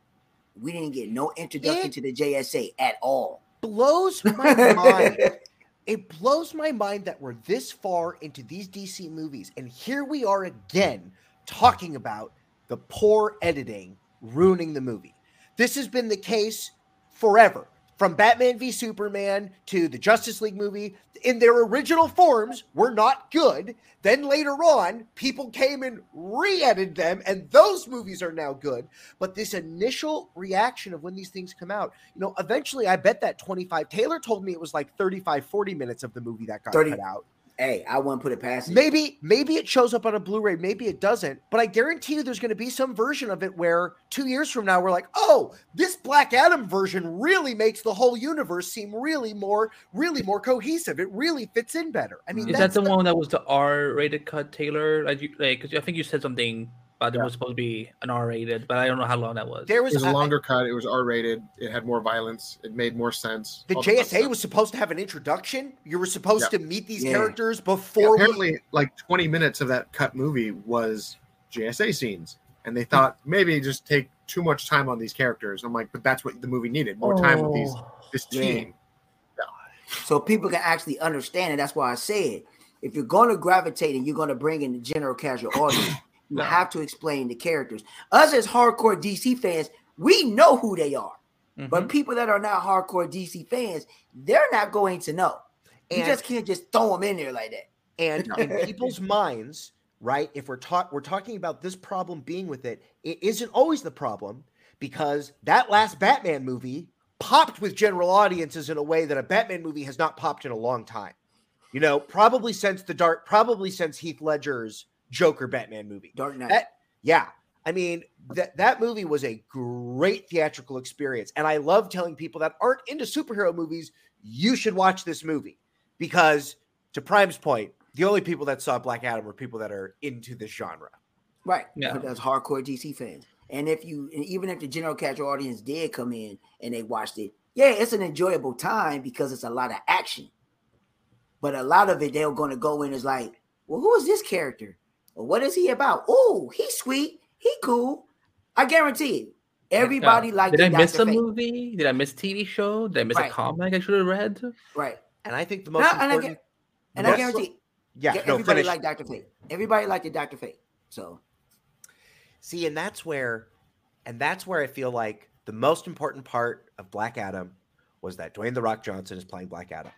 we didn't get no introduction it to the J S A at all. Blows my mind. It blows my mind that we're this far into these D C movies, and here we are again talking about the poor editing ruining the movie. This has been the case forever, from Batman v Superman to the Justice League movie. In their original forms, were not good. Then later on, people came and re-edited them, and those movies are now good. But this initial reaction of when these things come out, you know, eventually I bet that twenty-five, Taylor told me it was like thirty-five, forty minutes of the movie that got thirty cut out. Hey, I wouldn't put it past it. Maybe, maybe it shows up on a Blu-ray. Maybe it doesn't. But I guarantee you there's going to be some version of it where two years from now we're like, oh, this Black Adam version really makes the whole universe seem really more, really more cohesive. It really fits in better. I mean, Is that's that the, the one that was the R-rated cut, Taylor? Like, like, I think you said something about yeah. it was supposed to be an R-rated, but I don't know how long that was. There was, it was a longer I, cut. It was R-rated. It had more violence. It made more sense. The J S A was supposed to have an introduction. You were supposed yeah. to meet these yeah. characters before. Yeah, apparently, we... like twenty minutes of that cut movie was J S A scenes, and they thought maybe just take too much time on these characters. I'm like, but that's what the movie needed, more oh, time with these this team. Yeah. So people can actually understand it. That's why I said, if you're going to gravitate and you're going to bring in the general casual audience, you no. have to explain the characters. Us as hardcore D C fans, we know who they are. Mm-hmm. But people that are not hardcore D C fans, they're not going to know. And you just can't just throw them in there like that. And in people's minds, right, if we're, ta- we're talking about this problem being with it, it isn't always the problem, because that last Batman movie popped with general audiences in a way that a Batman movie has not popped in a long time. You know, probably since the dark, probably since Heath Ledger's Joker Batman movie. Dark Knight. That, yeah. I mean, that that movie was a great theatrical experience. And I love telling people that aren't into superhero movies, you should watch this movie. Because, to Prime's point, the only people that saw Black Adam were people that are into this genre. Right. Yeah. That's hardcore D C fans. And if you, and even if the general casual audience did come in and they watched it, yeah, it's an enjoyable time because it's a lot of action. But a lot of it, they're going to go in as like, well, who is this character? What is he about? Oh, he's sweet. He cool. I guarantee it. Everybody uh, liked. Did I miss a movie? Did I miss a T V show? Did I miss right. a comic I should have read? Right. And I think the most no, important. And I, gu- and I guarantee. It. Yeah. Everybody no, liked Doctor Fate. Everybody liked the Doctor Fate. So. See, and that's where, and that's where I feel like the most important part of Black Adam was that Dwayne "The Rock" Johnson is playing Black Adam,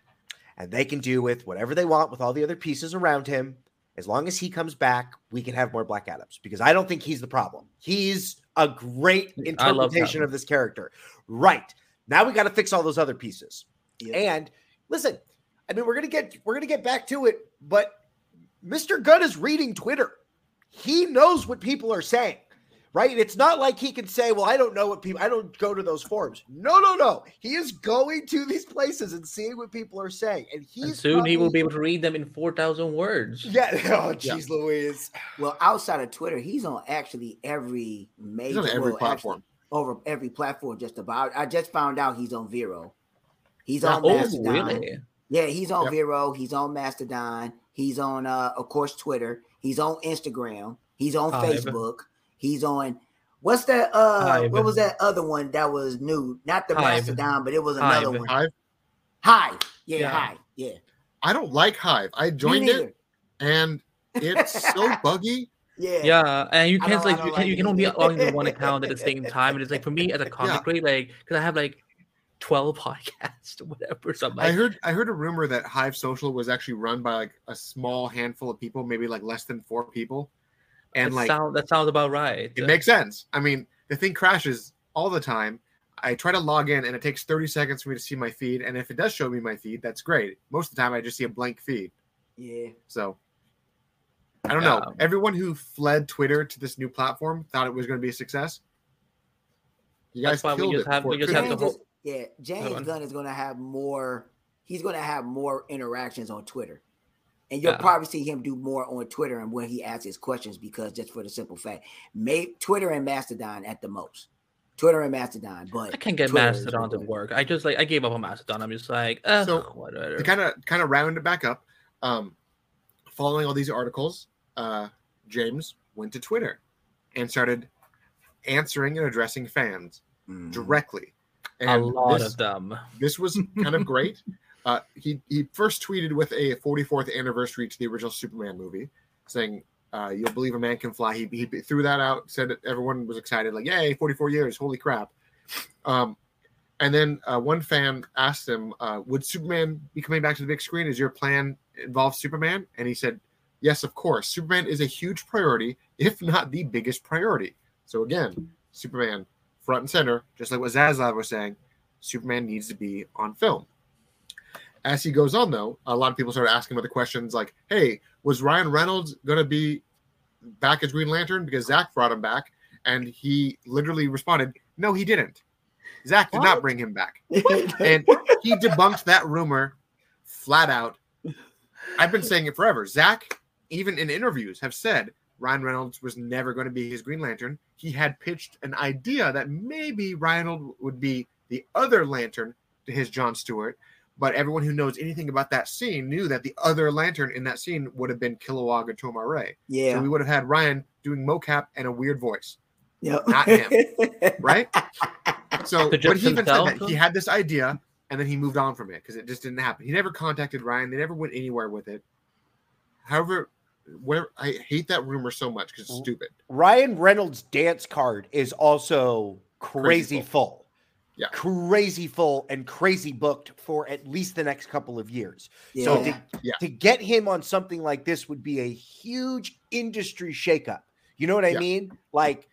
and they can do with whatever they want with all the other pieces around him. As long as he comes back, we can have more Black Adams, because I don't think he's the problem. He's a great interpretation of this character. Right. Now we got to fix all those other pieces. Yep. And listen, I mean, we're going to get we're going to get back to it, but Mister Gunn is reading Twitter. He knows what people are saying, right? It's not like he can say, well, I don't know what people, I don't go to those forums. No, no, no. He is going to these places and seeing what people are saying. And, he's and soon probably... he will be able to read them in four thousand words. Yeah. Oh, geez, yeah. Louise. Well, outside of Twitter, he's on actually every major on every well, platform. Actually, over every platform, just about. I just found out he's on Vero. He's on oh, Mastodon. Really? Yeah, he's on yep. Vero. He's on Mastodon. He's on, uh, of course, Twitter. He's on Instagram. He's on uh, Facebook. Ever. He's on what's that? Uh, Hive. What was that other one that was new? Not the Hive. Mastodon, but it was another Hive. one. Hive, Hive, yeah, yeah, Hive, yeah. I don't like Hive. I joined it, and it's so buggy. Yeah, yeah, and you can't like you, like you can only be on one account at the same time. And it's like for me as a comic, yeah. like because I have like twelve podcasts, or whatever. Something. Like. I heard I heard a rumor that Hive Social was actually run by like a small handful of people, maybe like less than four people. And that like sound, that sounds about right. It makes sense. I mean, the thing crashes all the time. I try to log in, and it takes thirty seconds for me to see my feed. And if it does show me my feed, that's great. Most of the time, I just see a blank feed. Yeah. So I don't know. Um, Everyone who fled Twitter to this new platform thought it was going to be a success. You guys killed we just it. Have, we just have the whole... Yeah, James Gunn is going to have more. He's going to have more interactions on Twitter. And you'll uh-huh. probably see him do more on Twitter and where he asks his questions, because just for the simple fact, may, Twitter and Mastodon at the most. Twitter and Mastodon, but I can't get Twitter Mastodon to work. I just like I gave up on Mastodon. I'm just like, uh, so whatever. To kind of kind of round it back up, um, following all these articles, uh, James went to Twitter and started answering and addressing fans mm. directly. And a lot this, of them. This was kind of great. Uh, he he first tweeted with a forty-fourth anniversary to the original Superman movie, saying, Uh, you'll believe a man can fly. He, he threw that out, said that everyone was excited, like, yay, forty-four years, holy crap. Um, and then uh, one fan asked him, uh, would Superman be coming back to the big screen? Does your plan involve Superman? And he said, yes, of course. Superman is a huge priority, if not the biggest priority. So again, Superman front and center, just like what Zaslav was saying, Superman needs to be on film. As he goes on, though, a lot of people started asking other questions like, hey, was Ryan Reynolds going to be back as Green Lantern? Because Zach brought him back, and he literally responded, no, he didn't. Zach did what? not bring him back. And he debunked that rumor flat out. I've been saying it forever. Zach, even in interviews, have said Ryan Reynolds was never going to be his Green Lantern. He had pitched an idea that maybe Ryan would be the other Lantern to his John Stewart. But everyone who knows anything about that scene knew that the other Lantern in that scene would have been Kilowog and Tomare. Yeah. So we would have had Ryan doing mocap and a weird voice. Yep. Not him. Right? So when he even said that, he had this idea, and then he moved on from it because it just didn't happen. He never contacted Ryan. They never went anywhere with it. However, where I hate that rumor so much because it's stupid. Ryan Reynolds' dance card is also crazy, crazy full. full. Yeah. Crazy full and crazy booked for at least the next couple of years. Yeah. So to, yeah. to get him on something like this would be a huge industry shakeup. You know what I yeah. mean? Like,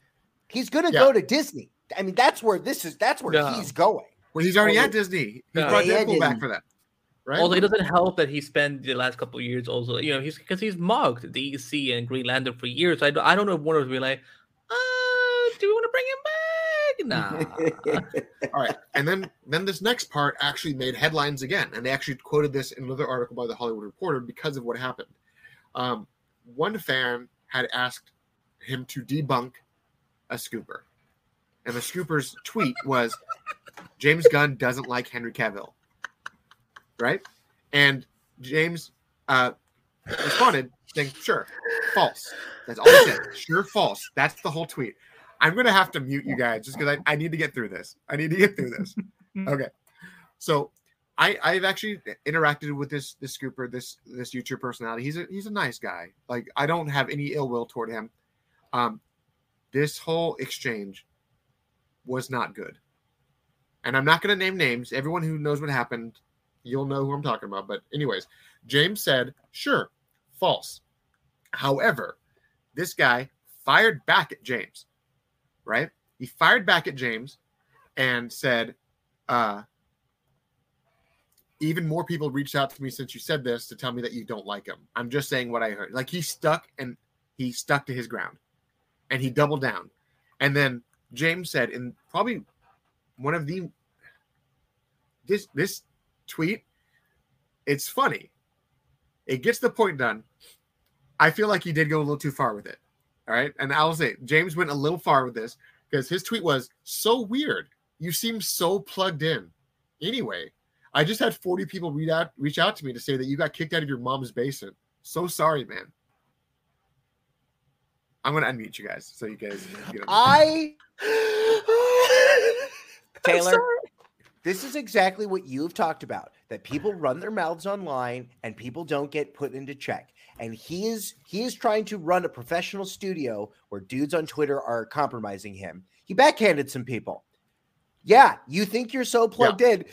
he's going to yeah. go to Disney. I mean, that's where this is. That's where yeah. he's going. Well, he's already well, at Disney. He yeah. brought yeah, Deadpool back for that. Right? Although it doesn't help that he spent the last couple of years also, you know, he's because he's mocked D C and Green Lantern for years. I, I don't know if one of them would be like, uh, do we want to bring him back? Nah. All right. And then then this next part actually made headlines again. And they actually quoted this in another article by the Hollywood Reporter because of what happened. Um, one fan had asked him to debunk a scooper. And the scooper's tweet was, James Gunn doesn't like Henry Cavill. Right? And James uh, responded saying, sure, false. That's all he said. Sure, false. That's the whole tweet. I'm going to have to mute you guys just because I, I need to get through this. I need to get through this. Okay. So I, I've actually interacted with this this scooper, this this YouTube personality. He's a, he's a nice guy. Like, I don't have any ill will toward him. Um, this whole exchange was not good. And I'm not going to name names. Everyone who knows what happened, you'll know who I'm talking about. But anyways, James said, sure, false. However, this guy fired back at James. Right? He fired back at James and said, uh, even more people reached out to me since you said this to tell me that you don't like him. I'm just saying what I heard. Like, he stuck and he stuck to his ground and he doubled down. And then James said, in probably one of the, this, this tweet, it's funny. It gets the point done. I feel like he did go a little too far with it. All right. And I'll say James went a little far with this because his tweet was so weird. You seem so plugged in. Anyway, I just had forty people read out, reach out to me to say that you got kicked out of your mom's basement. So sorry, man. I'm going to unmute you guys. So you guys. You know, I. Taylor, this is exactly what you've talked about, that people run their mouths online and people don't get put into check. And he is he is trying to run a professional studio where dudes on Twitter are compromising him. He backhanded some people. Yeah, you think you're so plugged yeah. in.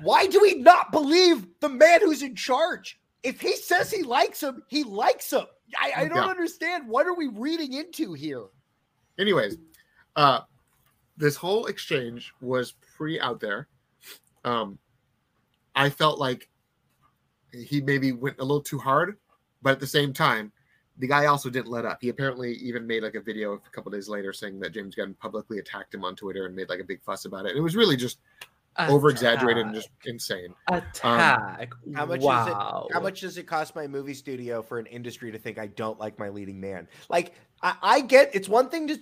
Why do we not believe the man who's in charge? If he says he likes him, he likes him. I, I don't yeah. understand. What are we reading into here? Anyways, uh, this whole exchange was pretty out there. Um, I felt like he maybe went a little too hard. But at the same time, the guy also didn't let up. He apparently even made like a video a couple days later saying that James Gunn publicly attacked him on Twitter and made like a big fuss about it. And it was really just over exaggerated and just insane attack. Um, how much wow. is it, how much does it cost my movie studio for an industry to think I don't like my leading man? Like, I, I get it's one thing to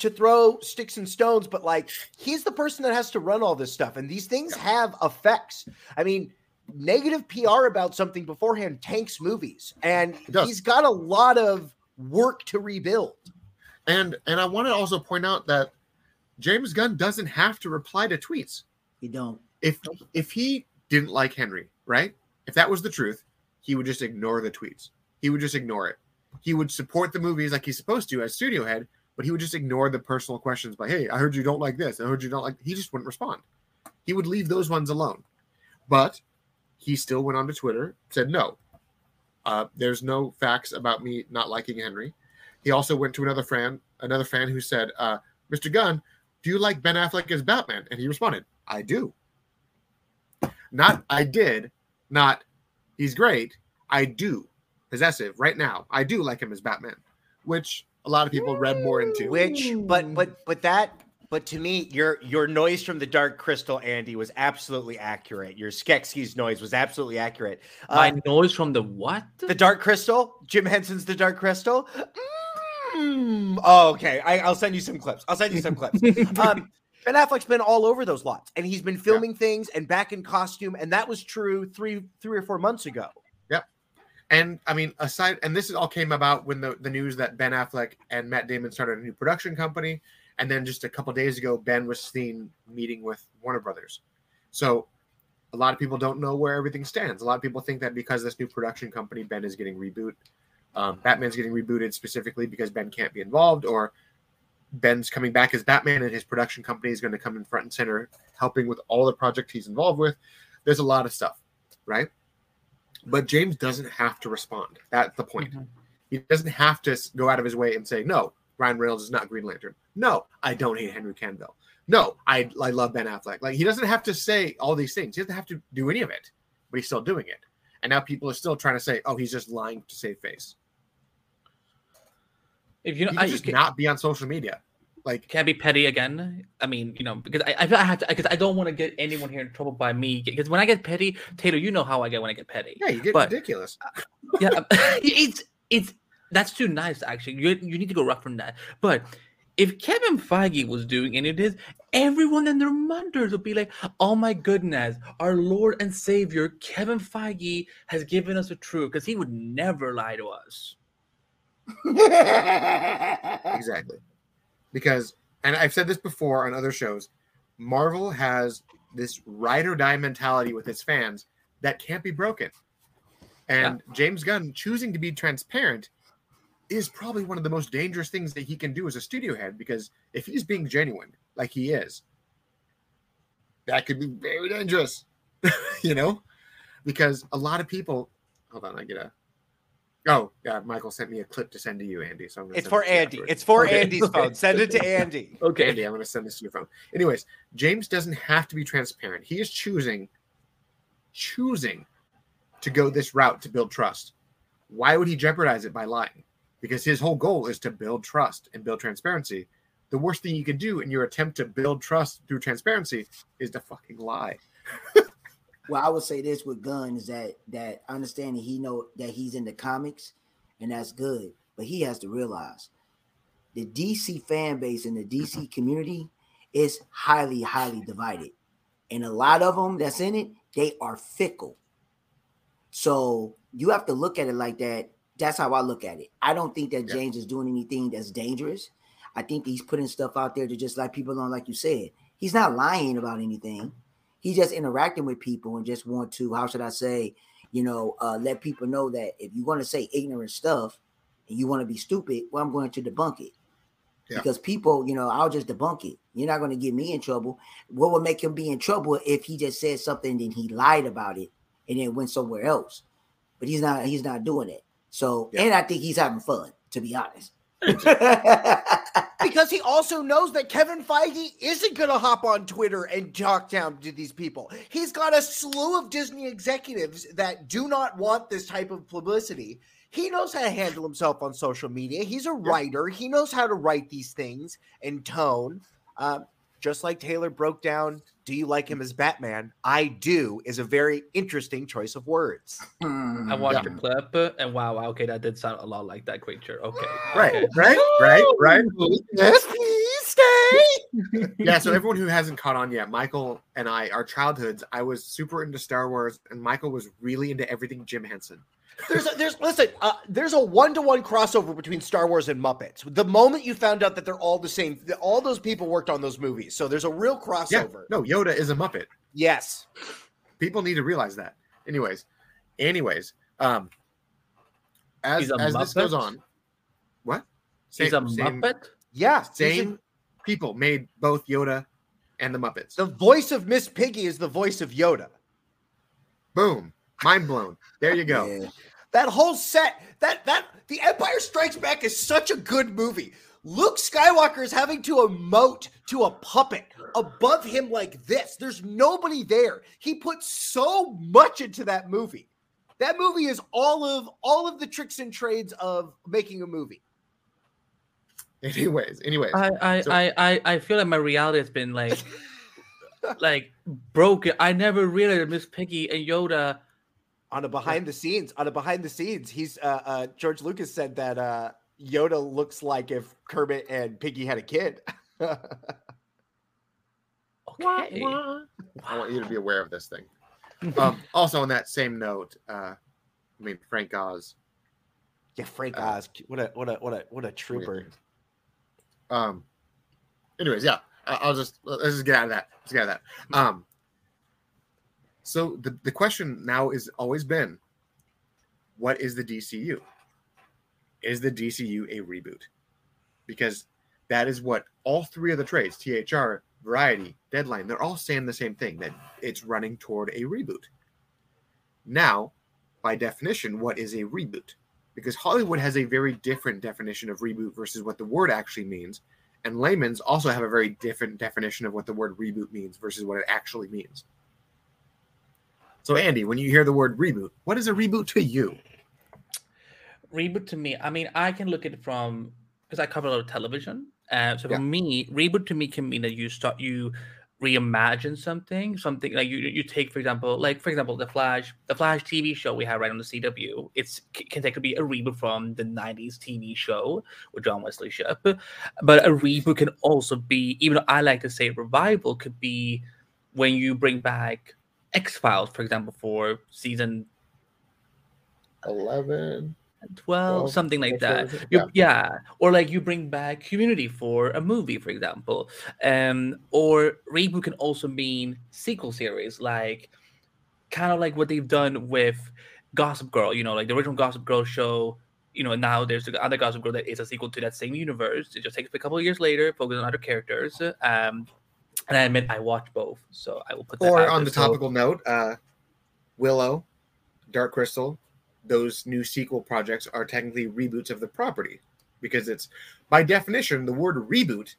to throw sticks and stones, but like, he's the person that has to run all this stuff, and these things have effects. I mean, negative P R about something beforehand tanks movies, and he's got a lot of work to rebuild. And and I want to also point out that James Gunn doesn't have to reply to tweets. He don't. If if he didn't like Henry, right? If that was the truth, he would just ignore the tweets. He would just ignore it. He would support the movies like he's supposed to as studio head, but he would just ignore the personal questions by, hey, I heard you don't like this. I heard you don't like... He just wouldn't respond. He would leave those ones alone. But he still went on to Twitter, said no. Uh, there's no facts about me not liking Henry. He also went to another fan, another fan who said, uh, Mister Gunn, do you like Ben Affleck as Batman? And he responded, I do. Not, I did. Not, he's great. I do. Possessive, right now. I do like him as Batman. Which a lot of people read more into. Which, but but but that, but to me, your your noise from the Dark Crystal, Andy, was absolutely accurate. Your Skeksis noise was absolutely accurate. My um, noise from the what? The Dark Crystal? Jim Henson's The Dark Crystal? Mm. Oh, okay. I, I'll send you some clips. I'll send you some clips. Um, Ben Affleck's been all over those lots, and he's been filming yeah. things and back in costume, and that was true three, three or four months ago. Yep. And I mean, aside, and this all came about when the, the news that Ben Affleck and Matt Damon started a new production company, and then just a couple of days ago, Ben was seen meeting with Warner Brothers. So a lot of people don't know where everything stands. A lot of people think that because this new production company, Ben is getting rebooted. Um, Batman's getting rebooted specifically because Ben can't be involved, or Ben's coming back as Batman and his production company is going to come in front and center, helping with all the projects he's involved with. There's a lot of stuff, right? But James doesn't have to respond. That's the point. Mm-hmm. He doesn't have to go out of his way and say, no, Ryan Reynolds is not Green Lantern. No, I don't hate Henry Cavill. No, I, I love Ben Affleck. Like, he doesn't have to say all these things. He doesn't have to do any of it, but he's still doing it. And now people are still trying to say, oh, he's just lying to save face. If you, know, you I, just can, not be on social media, like, can I be petty again? I mean, you know, because I, I feel I have to, because I don't want to get anyone here in trouble by me. Because when I get petty, Taylor, you know how I get when I get petty. Yeah, you get but, ridiculous. Uh, yeah, it's it's that's too nice. Actually, you you need to go rough from that. But if Kevin Feige was doing any of this, everyone and their mothers would be like, oh my goodness, our Lord and Savior Kevin Feige has given us the truth, because he would never lie to us. Exactly, because, and I've said this before on other shows, Marvel has this ride or die mentality with its fans that can't be broken, and yeah. James Gunn choosing to be transparent is probably one of the most dangerous things that he can do as a studio head, because if he's being genuine like he is, that could be very dangerous. You know, because a lot of people, hold on, I get a Oh, yeah, Michael sent me a clip to send to you, Andy. So I'm gonna it's for it Andy. Afterwards. It's for okay. Andy's phone. Send it to Andy. Okay, Andy, I'm going to send this to your phone. Anyways, James doesn't have to be transparent. He is choosing, choosing to go this route to build trust. Why would he jeopardize it by lying? Because his whole goal is to build trust and build transparency. The worst thing you can do in your attempt to build trust through transparency is to fucking lie. Well, I would say this with Gunn is that that understanding he know that he's in the comics, and that's good, but he has to realize the D C fan base and the D C community is highly, highly divided, and a lot of them that's in it, they are fickle. So you have to look at it like that. That's how I look at it. I don't think that James yeah. is doing anything that's dangerous. I think he's putting stuff out there to just let people know, like you said, he's not lying about anything. He's just interacting with people and just want to, how should I say, you know, uh, let people know that if you want to say ignorant stuff and you want to be stupid, well, I'm going to debunk it. Yeah. Because people, you know, I'll just debunk it. You're not going to get me in trouble. What would make him be in trouble if he just said something and then he lied about it and then went somewhere else? But he's not, he's not doing it. So, yeah. And I think he's having fun, to be honest. Because he also knows that Kevin Feige isn't going to hop on Twitter and talk down to these people. He's got a slew of Disney executives that do not want this type of publicity. He knows how to handle himself on social media. He's a writer. He knows how to write these things in tone. Uh, just like Taylor broke down do you like him as Batman? I do is a very interesting choice of words. Mm, I watched yeah. the clip and wow, okay, that did sound a lot like that creature. Okay, right, okay. right, right, right. Yes, please stay. Yeah. So everyone who hasn't caught on yet, Michael and I, our childhoods. I was super into Star Wars, and Michael was really into everything Jim Henson. There's, a, there's, listen. Uh, there's a one-to-one crossover between Star Wars and Muppets. The moment you found out that they're all the same, all those people worked on those movies. So there's a real crossover. Yeah. No, Yoda is a Muppet. Yes, people need to realize that. Anyways, anyways, um, as as Muppet? This goes on, what? Same, He's a same, Muppet. Yeah, same a... people made both Yoda and the Muppets. The voice of Miss Piggy is the voice of Yoda. Boom. Mind blown. There you go. Yeah. That whole set, that that The Empire Strikes Back is such a good movie. Luke Skywalker is having to emote to a puppet above him like this. There's nobody there. He put so much into that movie. That movie is all of all of the tricks and trades of making a movie. Anyways, anyways. I I so- I, I I feel like my reality has been like like broken. I never realized Miss Piggy and Yoda. On a behind the scenes, on a behind the scenes, he's uh, uh, George Lucas said that uh, Yoda looks like if Kermit and Piggy had a kid. Okay. I want you to be aware of this thing. Um, also, on that same note, uh, I mean Frank Oz. Yeah, Frank uh, Oz. What a what a what a what a trooper. Um. Anyways, yeah, I'll just let's just get out of that. Let's get out of that. Um. So the, the question now is always been, what is the D C U? Is the D C U a reboot? Because that is what all three of the trades, T H R, Variety, Deadline, they're all saying the same thing, that it's running toward a reboot. Now, by definition, what is a reboot? Because Hollywood has a very different definition of reboot versus what the word actually means. And layman's also have a very different definition of what the word reboot means versus what it actually means. So, Andy, when you hear the word reboot, what is a reboot to you? Reboot to me, I mean, I can look at it from, because I cover a lot of television. Uh, so, yeah. for me, reboot to me can mean that you start, you reimagine something, something like you you take, for example, like, for example, The Flash, the Flash T V show we have right on the C W. It's can take to be a reboot from the nineties T V show with John Wesley Shipp. But a reboot can also be, even though I like to say revival, could be when you bring back X-Files, for example, for season eleven, twelve, twelve something like that. You, yeah. yeah. Or like you bring back Community for a movie, for example. Um, or reboot can also mean sequel series, like kind of like what they've done with Gossip Girl, you know, like the original Gossip Girl show. You know, now there's the other Gossip Girl that is a sequel to that same universe. It just takes a couple of years later, focus on other characters. Um, And I admit I watch both, so I will put that. Or out on the topical note, uh, Willow, Dark Crystal, those new sequel projects are technically reboots of the property because it's, by definition, the word reboot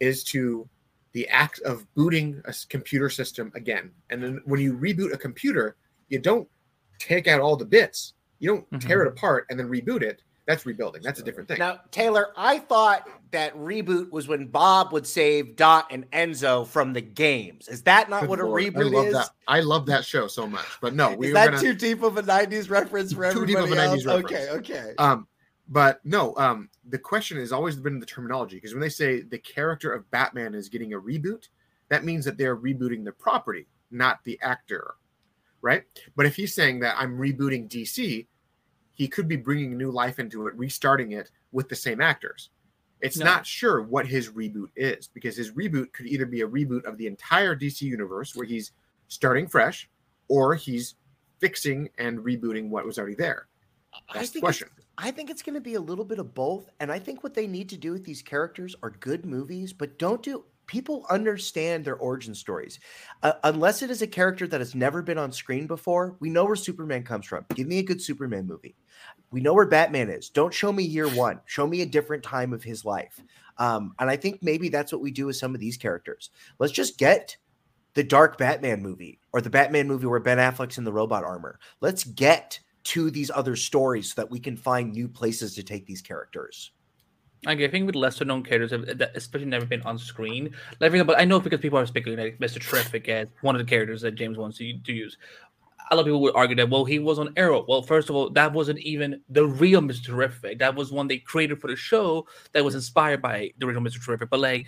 is to the act of booting a computer system again. And then when you reboot a computer, you don't take out all the bits. You don't mm-hmm. tear it apart and then reboot it. That's rebuilding. That's a different thing. Now, Taylor, I thought that reboot was when Bob would save Dot and Enzo from the games. Is that not Good what Lord, a reboot I love is? That. I love that show so much. But no, we is that gonna, too deep of a nineties reference for everybody Too deep of a else? nineties reference. Okay, okay. Um, but no, um, the question has always been the terminology, because when they say the character of Batman is getting a reboot, that means that they're rebooting the property, not the actor, right? But if he's saying that I'm rebooting D C, he could be bringing new life into it, restarting it with the same actors. It's no. not sure what his reboot is, because his reboot could either be a reboot of the entire D C universe where he's starting fresh, or he's fixing and rebooting what was already there. That's I the question. I think it's going to be a little bit of both. And I think what they need to do with these characters are good movies, but don't do people understand their origin stories. Uh, unless it is a character that has never been on screen before, we know where Superman comes from. Give me a good Superman movie. We know where Batman is. Don't show me year one. Show me a different time of his life. Um, and I think maybe that's what we do with some of these characters. Let's just get the Dark Batman movie or the Batman movie where Ben Affleck's in the robot armor. Let's get to these other stories so that we can find new places to take these characters. Okay, I think with lesser known characters that especially never been on screen. Like, for example, I know because people are speculating like Mister Terrific as one of the characters that James wants to, to use. A lot of people would argue that, well, he was on Arrow. Well, first of all, that wasn't even the real Mister Terrific. That was one they created for the show that was inspired by the original Mister Terrific. But like,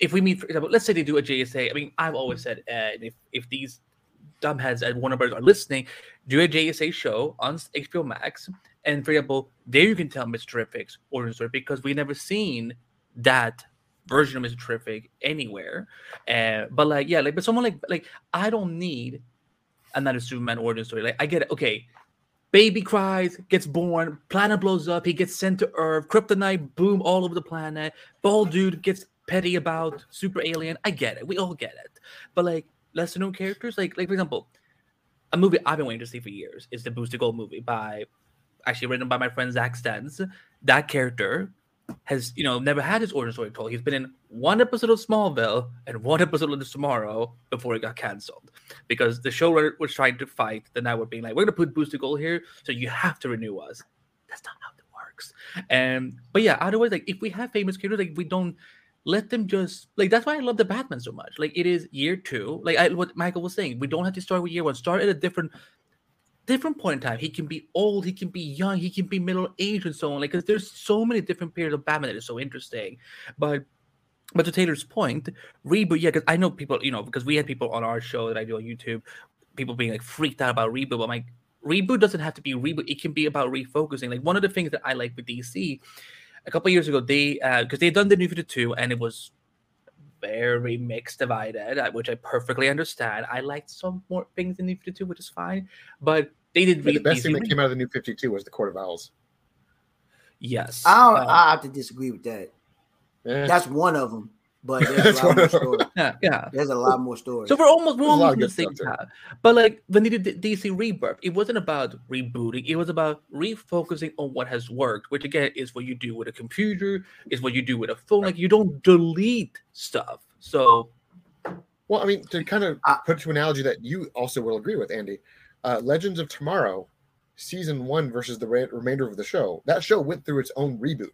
if we meet, for example, let's say they do a J S A. I mean, I've always said, uh, if if these dumbheads at Warner Brothers are listening, do a J S A show on H B O Max. And for example, there you can tell Mister Terrific's origin story because we've never seen that version of Mister Terrific anywhere. Uh, but like, yeah, like, but someone like, like, I don't need another Superman origin story. Like, I get it. Okay, baby cries, gets born, planet blows up, he gets sent to Earth, kryptonite, boom, all over the planet. Bald dude gets petty about super alien. I get it. We all get it. But like, lesser known characters, like, like for example, a movie I've been waiting to see for years is the Booster Gold movie by. Actually written by my friend Zach Stentz. That character has, you know, never had his origin story told. He's been in one episode of Smallville and one episode of Tomorrow before it got canceled because the showrunner was trying to fight the network, being like, "We're gonna put Booster Gold here, so you have to renew us." That's not how it works. And um, but yeah, otherwise, like if we have famous characters, like we don't let them just like. That's why I love the Batman so much. Like it is year two. Like I, what Michael was saying, we don't have to start with year one. Start at a different. different point in time. He can be old, he can be young, he can be middle-aged and so on, like because there's so many different periods of Batman that is so interesting. But but to Taylor's point, reboot, yeah, because I know people, you know, because we had people on our show that I do on YouTube, people being like freaked out about reboot. But I'm like, reboot doesn't have to be reboot, it can be about refocusing. Like one of the things that I like with D C, a couple of years ago, they uh because they had done the New fifty-two and it was very mixed, divided, which I perfectly understand. I liked some more things in New fifty-two, which is fine, but they did. Yeah, the best thing that came out of the New fifty-two was the Court of Owls. Yes, I don't, um, I have to disagree with that. Yeah. That's one of them, but there's a lot more stories. Yeah, yeah, there's a lot more stories. So we're almost we're almost in the same time. But like when they did the D C Rebirth, it wasn't about rebooting; it was about refocusing on what has worked, which again is what you do with a computer, is what you do with a phone. Right. Like you don't delete stuff. So, well, I mean, to kind of I, put to an analogy that you also will agree with, Andy. Uh, Legends of Tomorrow, season one versus the re- remainder of the show. That show went through its own reboot.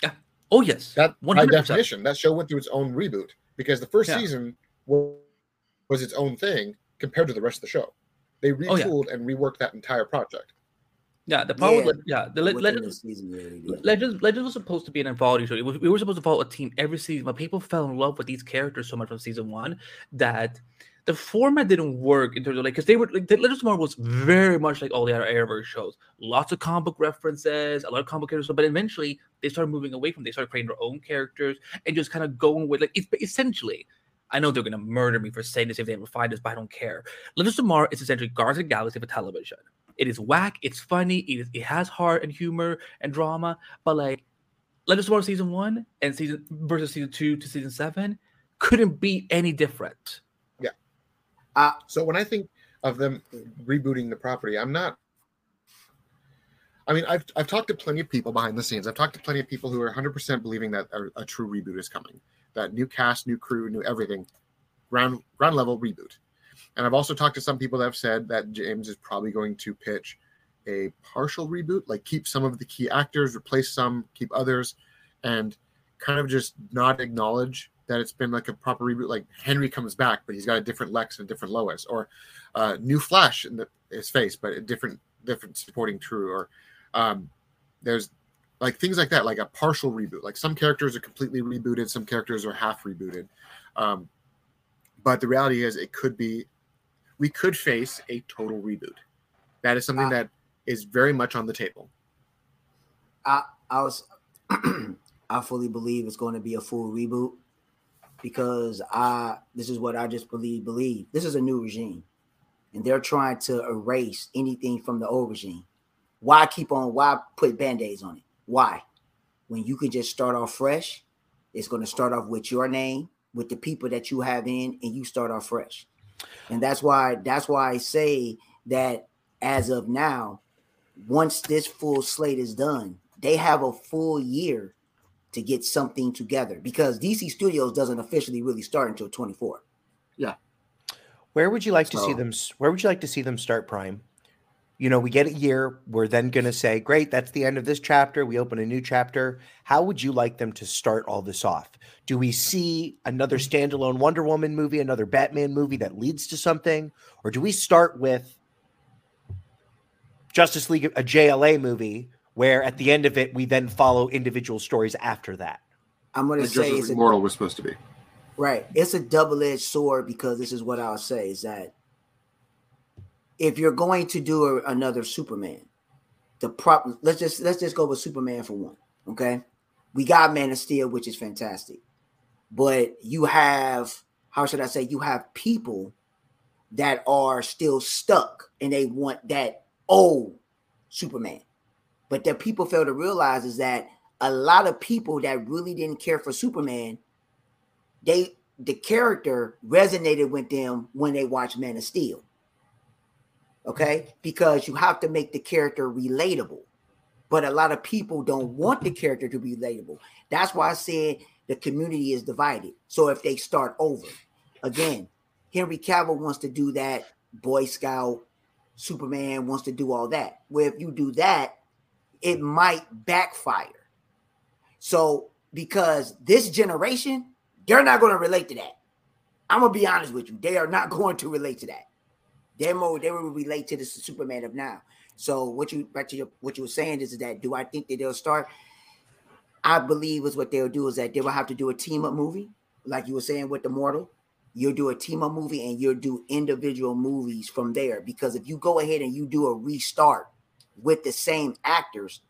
Yeah. Oh yes. That one hundred percent. By definition, that show went through its own reboot because the first yeah. season was, was its own thing compared to the rest of the show. They retooled oh, yeah. and reworked that entire project. Yeah, the power. Yeah, yeah the le- Legends, the season, really, yeah. Legends. Legends was supposed to be an anthology show. Was, we were supposed to follow a team every season, but people fell in love with these characters so much from season one that. The format didn't work in terms of like because they were like Legends of Tomorrow was very much like all the other Arrowverse shows, lots of comic book references, a lot of comic characters. But eventually, they started moving away from. They started creating their own characters and just kind of going with like it's essentially. I know they're gonna murder me for saying this if they ever find this, but I don't care. Legends of Tomorrow is essentially Guardians of the Galaxy for television. It is whack. It's funny. It, is, it has heart and humor and drama. But like Legends of Tomorrow season one and season versus season two to season seven couldn't be any different. Uh, so when I think of them rebooting the property, I'm not. I mean, I've I've talked to plenty of people behind the scenes. I've talked to plenty of people who are one hundred percent believing that a, a true reboot is coming, that new cast, new crew, new everything, ground ground level reboot. And I've also talked to some people that have said that James is probably going to pitch a partial reboot, like keep some of the key actors, replace some, keep others, and kind of just not acknowledge. That it's been like a proper reboot, like Henry comes back, but he's got a different Lex and a different Lois, or uh, new Flash in the, his face, but a different different supporting crew, or um, there's like things like that, like a partial reboot. Like some characters are completely rebooted, some characters are half rebooted. Um, but the reality is, it could be we could face a total reboot. That is something uh, that is very much on the table. I I was I fully believe it's going to be a full reboot. Because I, this is what I just believe, believe. This is a new regime. And they're trying to erase anything from the old regime. Why keep on, why put Band-Aids on it? Why? When you can just start off fresh, it's going to start off with your name, with the people that you have in, and you start off fresh. And that's why, that's why I say that as of now, once this full slate is done, they have a full year to get something together because D C Studios doesn't officially really start until twenty-four. Yeah. Where would you like so, to see them? Where would you like to see them start? Prime, you know, we get a year, we're then going to say, great, that's the end of this chapter. We open a new chapter. How would you like them to start all this off? Do we see another standalone Wonder Woman movie, another Batman movie that leads to something? Or do we start with Justice League, a J L A movie, where at the end of it, we then follow individual stories after that? I'm going to say it's immortal. We're supposed to be. Right. It's a double-edged sword, because this is what I'll say is that if you're going to do a, another Superman, the problem, let's just let's just go with Superman for one. Okay, we got Man of Steel, which is fantastic, but you have, how should I say, you have people that are still stuck and they want that old Superman. But that people fail to realize is that a lot of people that really didn't care for Superman, they the character resonated with them when they watched Man of Steel. Okay, because you have to make the character relatable, but a lot of people don't want the character to be relatable. That's why I said the community is divided. So if they start over again, Henry Cavill wants to do that Boy Scout, Superman wants to do all that. Where if you do that, it might backfire. So because this generation, they're not going to relate to that. I'm gonna be honest with you, they are not going to relate to that. They will relate to the Superman of now. So what you back to your, what you were saying is that, do I think that they'll start? I believe is what they'll do is that they will have to do a team up movie, like you were saying with the Mortal. You'll do a team up movie and you'll do individual movies from there, because if you go ahead and you do a restart with the same actors,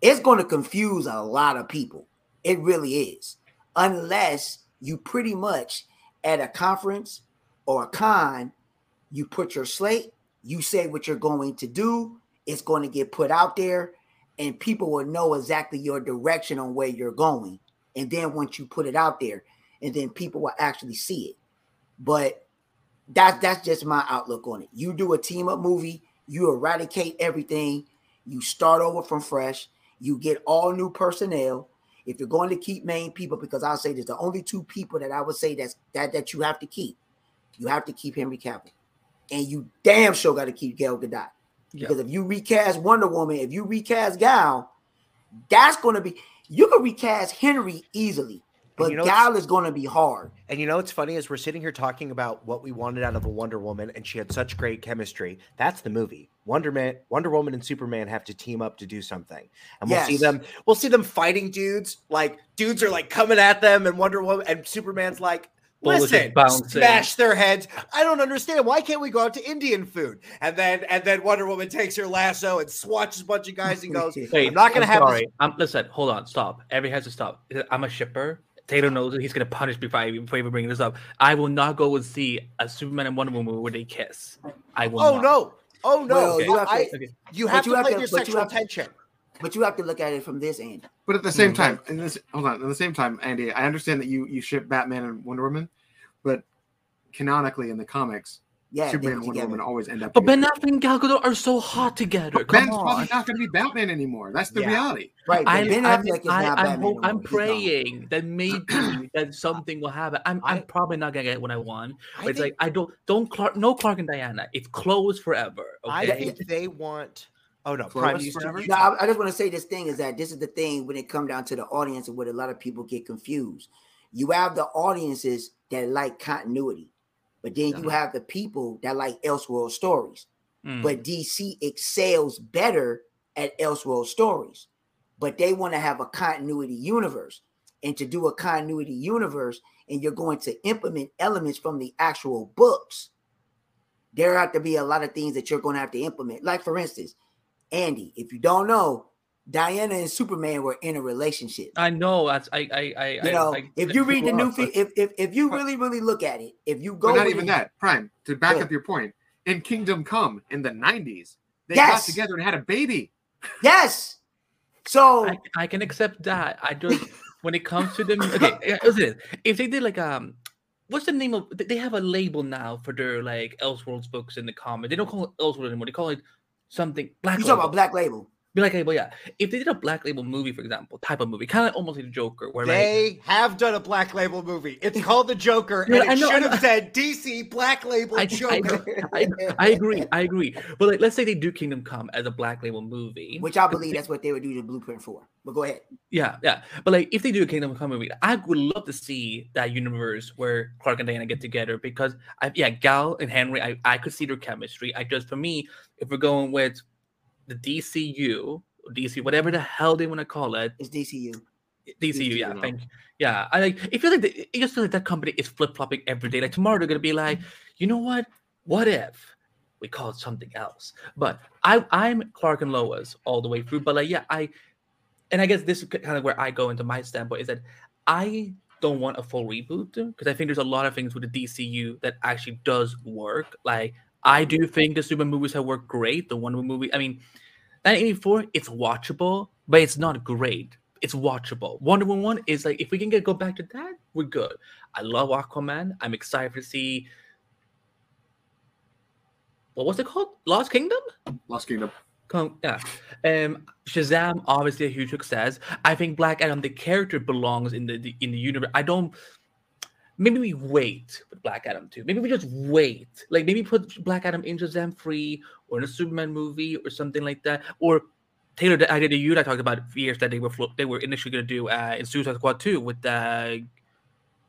it's going to confuse a lot of people. It really is, unless you pretty much at a conference or a con. You put your slate, you say what you're going to do, it's going to get put out there, and people will know exactly your direction on where you're going. And then once you put it out there, and then people will actually see it. But that's that's just my outlook on it. You do a team-up movie, you eradicate everything, you start over from fresh, you get all new personnel. If you're going to keep main people, because I'll say there's the only two people that I would say that's, that that you have to keep. You have to keep Henry Cavill. And you damn sure got to keep Gal Gadot. Because yep. if you recast Wonder Woman, if you recast Gal, that's going to be, you can recast Henry easily, but you know Gal is going to be hard. And you know what's funny is we're sitting here talking about what we wanted out of a Wonder Woman, and she had such great chemistry. That's the movie. Wonder Man, Wonder Woman and Superman have to team up to do something. And we'll yes. see them, we'll see them fighting dudes. Like dudes are like coming at them, and Wonder Woman and Superman's like, listen, smash their heads. I don't understand. Why can't we go out to Indian food? And then and then Wonder Woman takes her lasso and swatches a bunch of guys and goes, Wait, I'm not going to have sorry. this. Um, listen, hold on. Stop. Everybody has to stop. I'm a shipper. Taylor knows he's going to punish me before, before even bringing this up. I will not go and see a Superman and Wonder Woman where they kiss. I will oh, not. no. Oh, no. Well, okay. You have to, I, okay. you have you to have play to, your sexual have, tension. But you have to look at it from this end. But at the same mm-hmm. time, and this hold on, at the same time, Andy, I understand that you, you ship Batman and Wonder Woman, but canonically in the comics, yeah, Superman and Wonder together. Woman always end up. But together. Ben Affleck and Gal Gadot are so hot together. But Come Ben's on. probably not going to be Batman anymore. That's the yeah. reality. Right. I, ben I, Affleck I, is not I, Batman I'm, anymore. I'm praying that maybe that something will happen. I'm I, I'm probably not going to get what I want. I it's think, like I don't don't Clark no Clark and Diana. It's closed forever. Okay? I think they want. Oh no! Prime to, no, I, I just want to say this thing is that this is the thing when it comes down to the audience and what a lot of people get confused. You have the audiences that like continuity, but then you have the people that like Elseworld stories. Mm. But D C excels better at Elseworld stories, but they want to have a continuity universe. And to do a continuity universe, and you're going to implement elements from the actual books, there have to be a lot of things that you're going to have to implement. Like for instance. Andy, if you don't know, Diana and Superman were in a relationship. I know. That's I. I. I you know, I, I, if you read the new, fi- if if if you really really look at it, if you go, but not even it, that. Prime to back yeah. up your point. In Kingdom Come, in the nineties, they yes. got together and had a baby. Yes. So I, I can accept that. I don't. When it comes to them, okay. Listen, if they did like um. What's the name of? They have a label now for their like Elseworlds books in the comic. They don't call it Elseworlds anymore. They call it. Something black. You talking about Black Label? Black Label, yeah. If they did a Black Label movie, for example, type of movie, kind of like almost like the Joker, where they like, have done a Black Label movie. It's called the Joker, and it should have said D C Black Label I, Joker. I, I, I agree, I agree. But like, let's say they do Kingdom Come as a Black Label movie, which I believe that's what they would do the blueprint for. But go ahead. Yeah, yeah. But like, if they do a Kingdom Come movie, I would love to see that universe where Clark and Diana get together because, I, yeah, Gal and Henry, I, I could see their chemistry. I just, for me, if we're going with the D C U, D C, whatever the hell they want to call it, it's D C U. D C U, D C U yeah, thank you. Yeah, I like. It feels like the, it just feels like that company is flip flopping every day. Like tomorrow they're gonna be like, you know what? What if we call it something else? But I, I'm Clark and Lois all the way through. But like, yeah, I, and I guess this is kind of where I go into my standpoint is that I don't want a full reboot because I think there's a lot of things with the D C U that actually does work. Like I do think the Superman movies have worked great. The Wonder Woman movie, I mean, nineteen eighty-four, it's watchable, but it's not great. It's watchable. Wonder Woman one is like, if we can get go back to that, we're good. I love Aquaman. I'm excited to see. What was it called? Lost Kingdom? Lost Kingdom. Come, yeah. Um, Shazam, obviously a huge success. I think Black Adam, the character, belongs in the, the in the universe. I don't. Maybe we wait with Black Adam too. Maybe we just wait. Like maybe put Black Adam in Shazam three or in a Superman movie or something like that. Or Taylor, I did a you I talked about years that they were they were initially going to do uh, in Suicide Squad two with uh,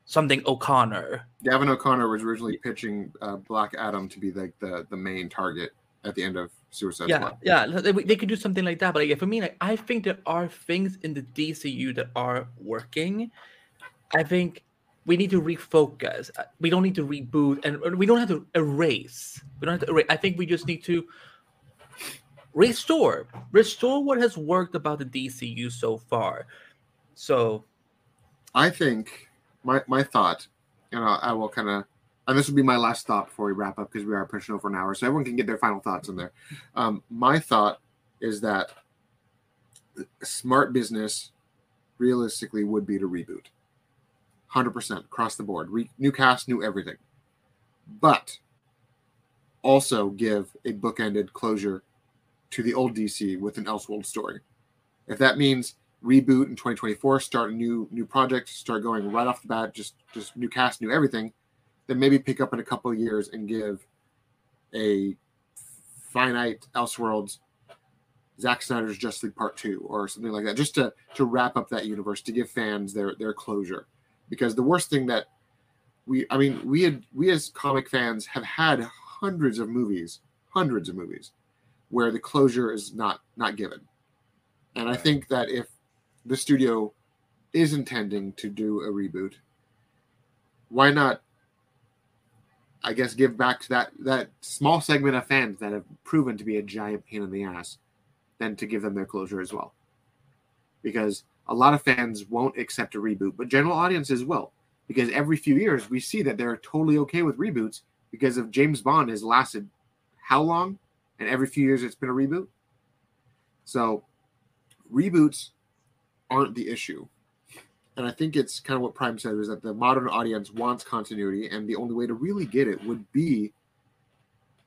something O'Connor. Gavin O'Connor was originally pitching uh, Black Adam to be like the the main target at the end of Suicide yeah, Squad. Yeah, yeah, they, they could do something like that. But like, for me, like I think there are things in the D C U that are working. I think. We need to refocus. We don't need to reboot, and we don't have to erase. We don't have to erase. I think we just need to restore, restore what has worked about the D C U so far. So, I think my my thought, you know, I will kind of, and this will be my last thought before we wrap up because we are pushing over an hour, so everyone can get their final thoughts in there. Um, my thought is that smart business, realistically, would be to reboot. one hundred percent across the board. Re- new cast, new everything. But also give a bookended closure to the old D C with an Elseworld story. If that means reboot in twenty twenty-four, start a new new project, start going right off the bat, just, just new cast, new everything, then maybe pick up in a couple of years and give a finite Elseworlds Zack Snyder's Justice League Part two or something like that, just to, to wrap up that universe, to give fans their, their closure. Because the worst thing that we, I mean, we had, we as comic fans have had hundreds of movies, hundreds of movies where the closure is not, not given. And I think that if the studio is intending to do a reboot, why not, I guess, give back to that, that small segment of fans that have proven to be a giant pain in the ass, then to give them their closure as well. Because a lot of fans won't accept a reboot, but general audiences will, because every few years we see that they're totally okay with reboots because of James Bond has lasted how long? And every few years it's been a reboot. So reboots aren't the issue. And I think it's kind of what Prime said is that the modern audience wants continuity. And the only way to really get it would be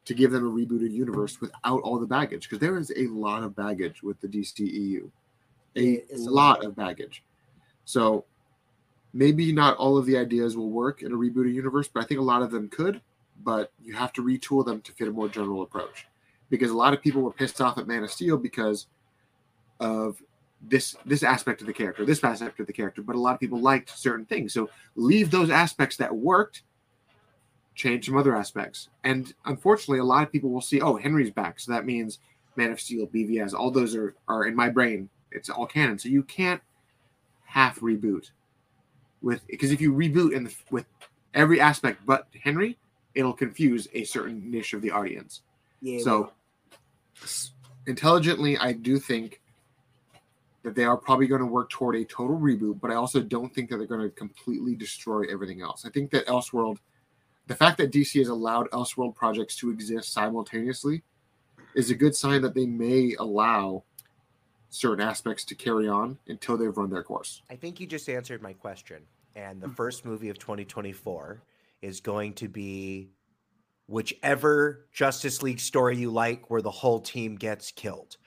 to give them a rebooted universe without all the baggage. Because there is a lot of baggage with the D C E U. A lot of baggage. So maybe not all of the ideas will work in a rebooted universe, but I think a lot of them could, but you have to retool them to fit a more general approach. Because a lot of people were pissed off at Man of Steel because of this this aspect of the character, this aspect of the character, but a lot of people liked certain things. So leave those aspects that worked, change some other aspects. And unfortunately, a lot of people will see, oh, Henry's back. So that means Man of Steel, B V S, all those are, are in my brain. It's all canon, so you can't half reboot with because if you reboot in the, with every aspect but Henry, it'll confuse a certain niche of the audience. Yeah. So intelligently, I do think that they are probably going to work toward a total reboot, but I also don't think that they're going to completely destroy everything else. I think that Elseworld, the fact that D C has allowed Elseworld projects to exist simultaneously, is a good sign that they may allow certain aspects to carry on until they've run their course. I think you just answered my question. And the first movie of twenty twenty-four is going to be whichever Justice League story you like where the whole team gets killed.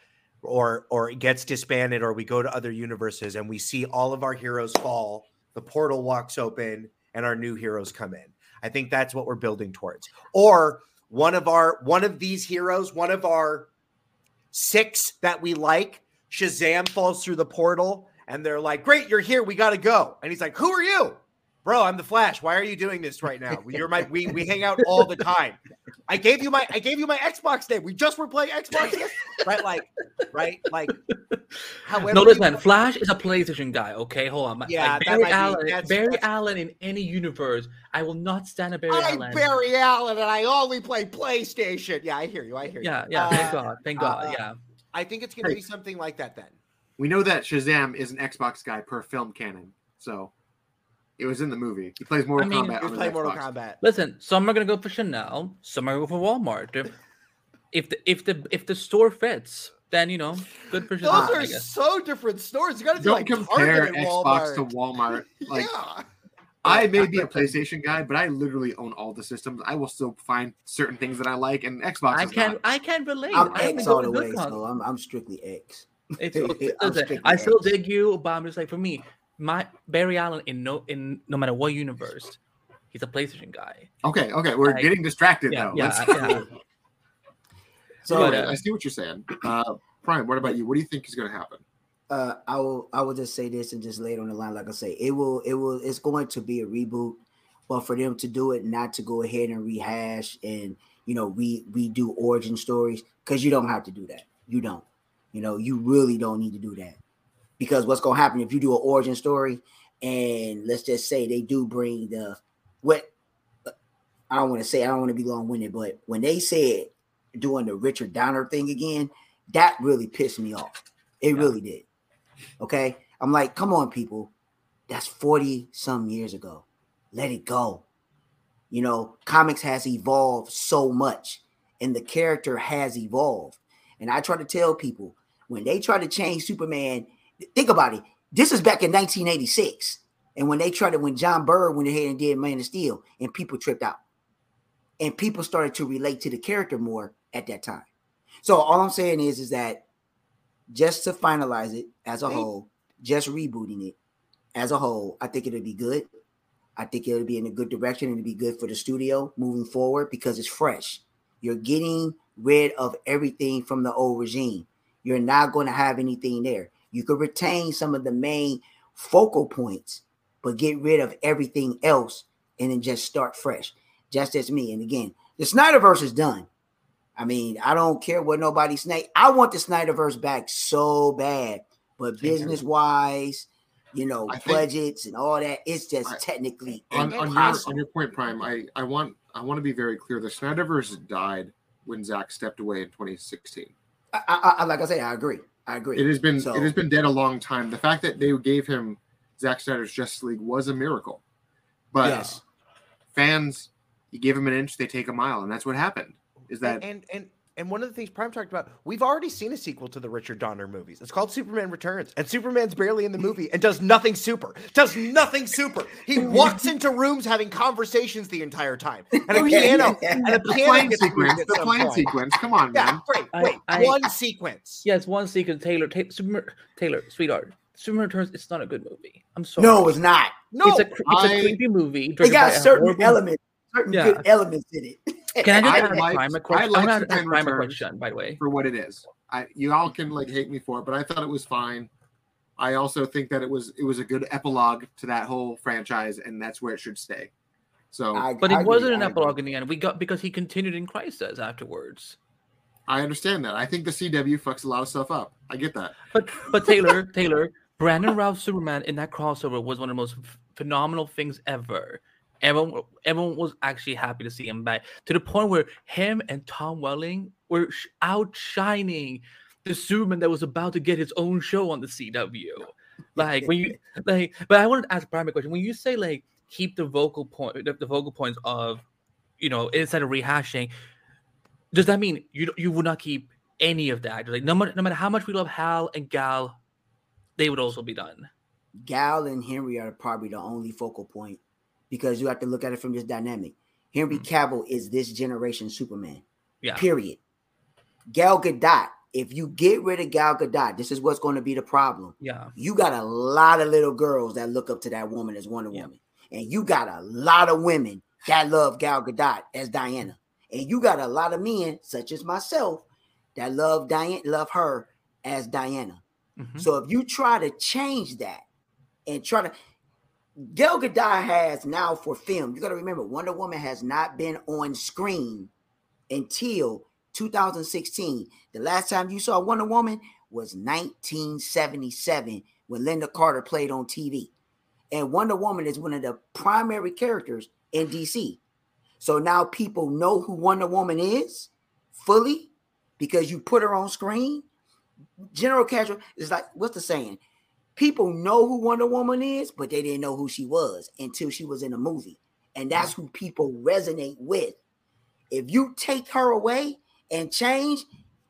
or or it gets disbanded, or we go to other universes and we see all of our heroes fall, the portal walks open, and our new heroes come in. I think that's what we're building towards. Or one of our one of these heroes, one of our six that we like, Shazam falls through the portal, and they're like, "Great, you're here. We got to go." And he's like, "Who are you?" "Bro, I'm the Flash. Why are you doing this right now? You're my we we hang out all the time. I gave you my I gave you my Xbox name. We just were playing Xbox." right, like, right, like. However, notice that play- Flash is a PlayStation guy. Okay, hold on. Yeah, like Barry Allen. Be, that's, Barry that's, Allen in any universe, I will not stand a Barry I'm Allen. I'm Barry Allen, and I only play PlayStation. Yeah, I hear you. I hear you. Yeah, yeah. Uh, thank God. Thank God. Uh, yeah. I think it's going to hey, be something like that. Then we know that Shazam is an Xbox guy per film canon, so. It was in the movie. He plays Mortal I mean, Kombat. He plays Mortal Kombat. Listen, some are gonna go for Chanel, some are gonna go for Walmart. If the if the if the store fits, then you know, good for Chanel. Those are so different stores. You gotta do like compare Target and Xbox Walmart. To Walmart. Like, yeah. I may be a PlayStation guy, but I literally own all the systems. I will still find certain things that I like, and Xbox. I can not. I can relate. I'm I X all the way, so I'm I'm strictly X. It's, I'm strictly I still X. dig you, but I'm just like for me. My Barry Allen in no in no matter what universe, he's a PlayStation guy. Okay, okay, we're like, getting distracted yeah, though. Yeah, yeah. So but, uh, I see what you're saying. Uh, Prime, what about you? What do you think is going to happen? Uh, I will I will just say this and just lay it on the line. Like I say, it will it will it's going to be a reboot, but for them to do it, not to go ahead and rehash and you know re redo origin stories, because you don't have to do that. You don't. You know, you really don't need to do that. Because what's going to happen if you do an origin story and let's just say they do bring the what I don't want to say, I don't want to be long winded, but when they said doing the Richard Donner thing again, that really pissed me off. It yeah. really did. Okay. I'm like, come on, people. That's forty some years ago. Let it go. You know, comics has evolved so much and the character has evolved. And I try to tell people when they try to change Superman. Think about it. This is back in nineteen eighty-six. And when they tried to, when John Byrd went ahead and did Man of Steel, and people tripped out. And people started to relate to the character more at that time. So all I'm saying is, is that just to finalize it as a whole, just rebooting it as a whole, I think it'll be good. I think it'll be in a good direction and it'll be good for the studio moving forward because it's fresh. You're getting rid of everything from the old regime. You're not going to have anything there. You could retain some of the main focal points, but get rid of everything else and then just start fresh. Just as me. And again, the Snyderverse is done. I mean, I don't care what nobody say. I want the Snyderverse back so bad, but business wise, you know, I budgets and all that, it's just I, technically on, on, your, on your point, Prime. I, I want I want to be very clear. The Snyderverse died when Zack stepped away in twenty sixteen. I, I, I like I say, I agree. I agree. It has been so, it has been dead a long time. The fact that they gave him Zack Snyder's Justice League was a miracle. But yes. fans, you give them an inch, they take a mile, and that's what happened. Is that and and and one of the things Prime talked about, we've already seen a sequel to the Richard Donner movies. It's called Superman Returns, and Superman's barely in the movie and does nothing super. Does nothing super. He walks into rooms having conversations the entire time, and a piano and a piano sequence. The plane sequence. Come on, yeah, man. Right, right. I, I, one I, sequence. Yes, one sequence. Taylor, ta- Super, Taylor, sweetheart. Superman Returns. It's not a good movie. I'm sorry. No, it's not. No, it's a, it's I, a creepy movie. It got certain elements, certain yeah. good elements in it. Can I just ask Prime a question? I'm going to ask Prime a question, by the way. For what it is. I, you all can like hate me for it, but I thought it was fine. I also think that it was it was a good epilogue to that whole franchise, and that's where it should stay. So, I, But it I wasn't agree, an epilogue in the end. We got because he continued in Crisis afterwards. I understand that. I think the C W fucks a lot of stuff up. I get that. But but Taylor, Taylor, Brandon Routh Superman in that crossover was one of the most f- phenomenal things ever. Everyone, everyone was actually happy to see him back to the point where him and Tom Welling were sh- outshining the Superman that was about to get his own show on the C W. Like when you like, but I wanted to ask Prime a question. When you say like keep the vocal point, the, the vocal points of, you know, instead of rehashing, does that mean you you would not keep any of that? Like no matter no matter how much we love Hal and Gal, they would also be done. Gal and Henry are probably the only focal point. Because you have to look at it from this dynamic. Henry Cavill is this generation Superman. Yeah. Period. Gal Gadot If you get rid of Gal Gadot, this is what's going to be the problem. Yeah. You got a lot of little girls that look up to that woman as Wonder Woman. Yeah. And you got a lot of women that love Gal Gadot as Diana. And you got a lot of men, such as myself, that love Diana, love her as Diana. Mm-hmm. So if you try to change that and try to... Gal Gadot has now for film, you got to remember, Wonder Woman has not been on screen until two thousand sixteen. The last time you saw Wonder Woman was nineteen seventy-seven when Linda Carter played on T V. And Wonder Woman is one of the primary characters in D C. So now people know who Wonder Woman is fully because you put her on screen. General casual is like, what's the saying? People know who Wonder Woman is, but they didn't know who she was until she was in a movie. And that's who people resonate with. If you take her away and change,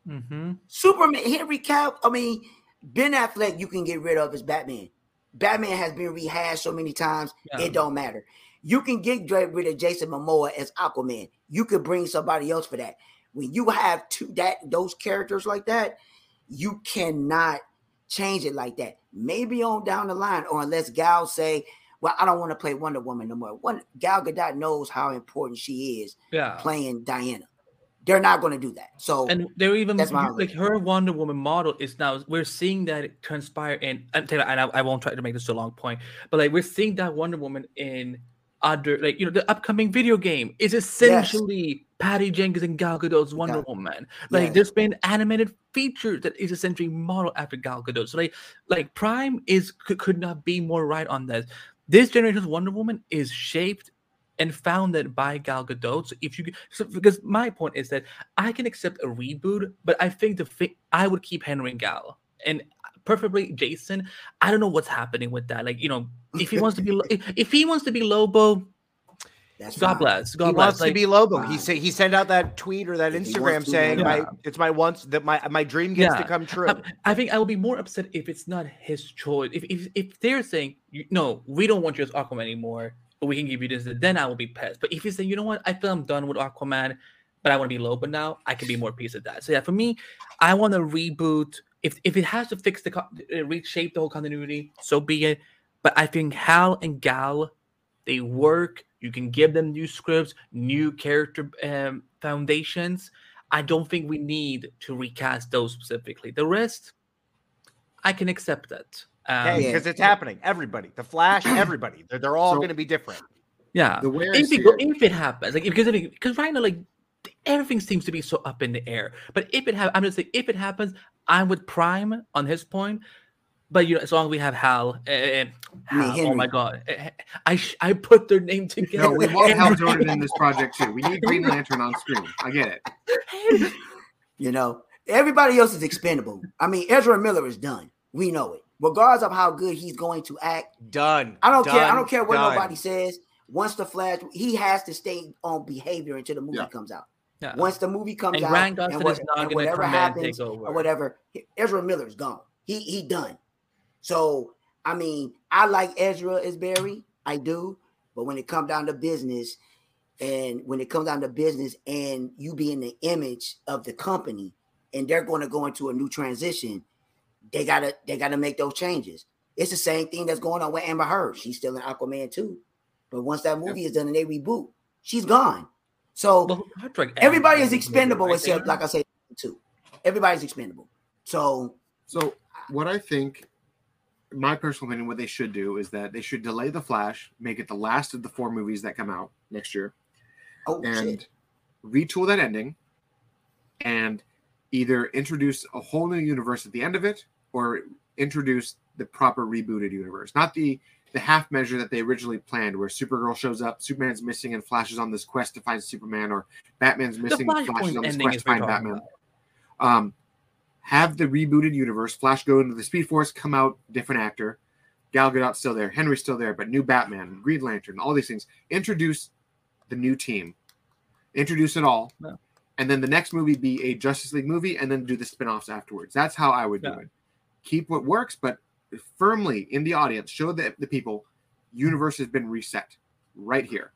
mm-hmm. Superman, Henry Cavill, I mean, Ben Affleck, you can get rid of as Batman. Batman has been rehashed so many times, yeah. It don't matter. You can get rid of Jason Momoa as Aquaman. You could bring somebody else for that. When you have two, that those characters like that, you cannot change it like that. Maybe on down the line, or unless Gal say, well, I don't want to play Wonder Woman no more. One, Gal Gadot knows how important she is yeah. playing Diana. They're not going to do that. So, and they're even that's my like her Wonder Woman model is now we're seeing that transpire in. And Taylor, and I, I won't try to make this a long point, but like we're seeing that Wonder Woman in other, like you know, the upcoming video game is essentially yes. Patty Jenkins and Gal Gadot's Wonder Gal- Woman. Like yes. there's been animated feature that is essentially modeled after Gal Gadot. So like, like Prime is could, could not be more right on this. This generation's Wonder Woman is shaped and founded by Gal Gadot. So if you, so because my point is that I can accept a reboot, but I think the fi- I would keep Henry and Gal, and preferably Jason. I don't know what's happening with that. Like you know, if he wants to be, if, if he wants to be Lobo, that's God fine. bless. God he bless. Wants like, to be Lobo. Fine. He said he sent out that tweet or that if Instagram saying, to, yeah. my, "It's my once that my my dream gets yeah. to come true." I, I think I will be more upset if it's not his choice. If if, if they're saying, "No, we don't want you as Aquaman anymore, but we can give you this," then I will be pissed. But if he's saying, "You know what? I feel I'm done with Aquaman, but I want to be Lobo now," I can be more peace of that. So yeah, for me, I want to reboot. If if it has to fix the uh, reshape the whole continuity, so be it. But I think Hal and Gal, they work. You can give them new scripts, new character um, foundations. I don't think we need to recast those specifically. The rest, I can accept that. Um, hey, because it's happening. Everybody. The Flash, everybody. They're, they're all so, going to be different. Yeah. The if, it, if it happens. like Because because right now, like, everything seems to be so up in the air. But if it happens, I'm going to say, if it happens, I'm with Prime on his point. But you know, as long as we have Hal, uh, Hal oh my God, I sh- I put their name together. No, we want Hal Jordan in this project too. We need Green Lantern on screen. I get it. You know, everybody else is expendable. I mean, Ezra Miller is done. We know it, regardless of how good he's going to act. Done. I don't done, care. I don't care what done. nobody says. Once the Flash, he has to stay on behavior until the movie yeah. comes out. Yeah. Once the movie comes and out, Ryan Johnson and, what, is not and whatever happens take over. or whatever, Ezra Miller is gone. He he done. So, I mean, I like Ezra as Barry. I do. But when it comes down to business and when it comes down to business and you being the image of the company and they're going to go into a new transition, they got to they gotta make those changes. It's the same thing that's going on with Amber Heard. She's still in Aquaman too. But once that movie is done and they reboot, she's gone. So well, everybody is expendable right except, like I said, too. Everybody's expendable. So, so what I think... my personal opinion, what they should do is that they should delay The Flash, make it the last of the four movies that come out next year, oh, and shit. retool that ending and either introduce a whole new universe at the end of it or introduce the proper rebooted universe. Not the, the half measure that they originally planned where Supergirl shows up, Superman's missing, and Flash is on this quest to find Superman, or Batman's missing, Flash and Flash is on this quest to find Batman. About. Um Have the rebooted universe, Flash go into the Speed Force, come out, different actor. Gal Gadot's still there, Henry's still there, but new Batman, Green Lantern, all these things. Introduce the new team. Introduce it all. Yeah. And then the next movie be a Justice League movie and then do the spinoffs afterwards. That's how I would yeah. do it. Keep what works, but firmly in the audience, show the, the people, universe has been reset right here.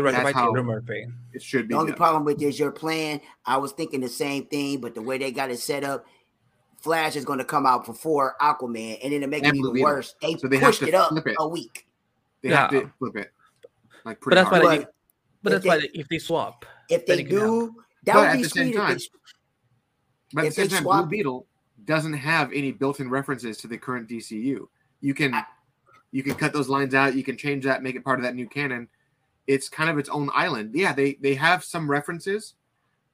directed by Taylor Murphy. It should be. The only done. problem with is your plan. I was thinking the same thing, but the way they got it set up, Flash is going to come out before Aquaman, and then to make it even worse, they, so they pushed it up it. a week. They yeah. have to flip it. Like pretty but that's hard. why. They, but, but that's they, why they, if they swap, if they do, that but would at be the same time. But at the same time, swap, Blue Beetle doesn't have any built-in references to the current D C U. You can, I, you can cut those lines out. You can change that, make it part of that new canon. It's kind of its own island. Yeah, they they have some references,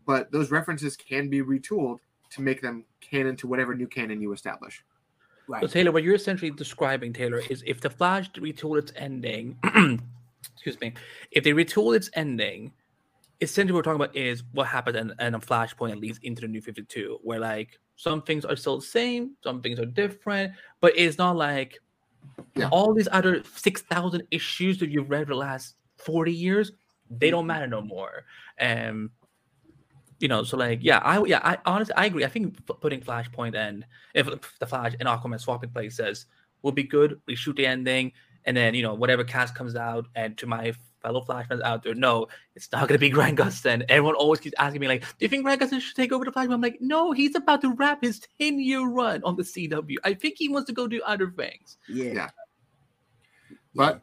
but those references can be retooled to make them canon to whatever new canon you establish. Right. So Taylor, what you're essentially describing, Taylor, is if the Flash retool its ending, excuse me, if they retool its ending, essentially what we're talking about is what happens in, in a Flashpoint and leads into the New fifty-two, where like some things are still the same, some things are different, but it's not like yeah. all these other six thousand issues that you've read for the last forty years, they don't matter no more. Um, you know, so like, yeah, I yeah, I honestly, I agree. I think putting Flashpoint and if the Flash and Aquaman swapping places will be good. We shoot the ending, and then, you know, whatever cast comes out. And to my fellow Flash fans out there, no, it's not going to be Grant Gustin. Everyone always keeps asking me, like, do you think Grant Gustin should take over the Flashpoint? I'm like, no, he's about to wrap his ten-year run on the C W. I think he wants to go do other things. Yeah. yeah. But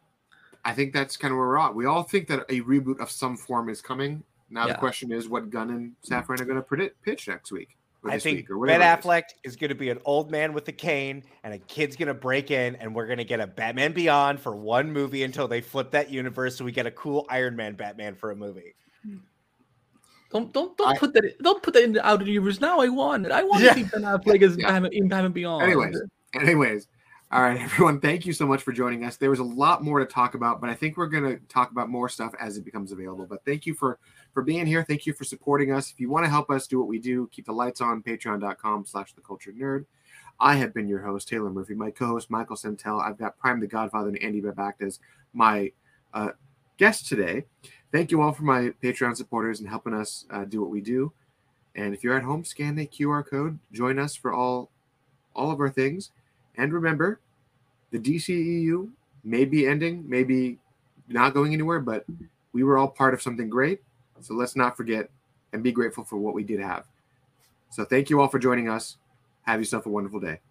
I think that's kind of where we're at. We all think that a reboot of some form is coming. Now yeah. the question is what Gunn and Safran are going to predict, pitch next week. I think week, Ben Affleck is. is going to be an old man with a cane, and a kid's going to break in, and we're going to get a Batman Beyond for one movie until they flip that universe, so we get a cool Iron Man Batman for a movie. Don't don't don't I, put that in, don't put that in the outer universe. Now I want it. I want yeah. to see Ben Affleck as yeah. Batman, in Batman Beyond. Anyways, anyways. All right, everyone, thank you so much for joining us. There was a lot more to talk about, but I think we're going to talk about more stuff as it becomes available. But thank you for, for being here. Thank you for supporting us. If you want to help us do what we do, keep the lights on, patreon.com slash theculturenerd. I have been your host, Taylor Murphy. My co-host, Michael Santel. I've got Prime the Godfather and Andy Behbakht as my uh, guest today. Thank you all for my Patreon supporters and helping us uh, do what we do. And if you're at home, scan the Q R code. Join us for all all of our things. And remember, the D C E U may be ending, maybe not going anywhere, but we were all part of something great. So let's not forget and be grateful for what we did have. So thank you all for joining us. Have yourself a wonderful day.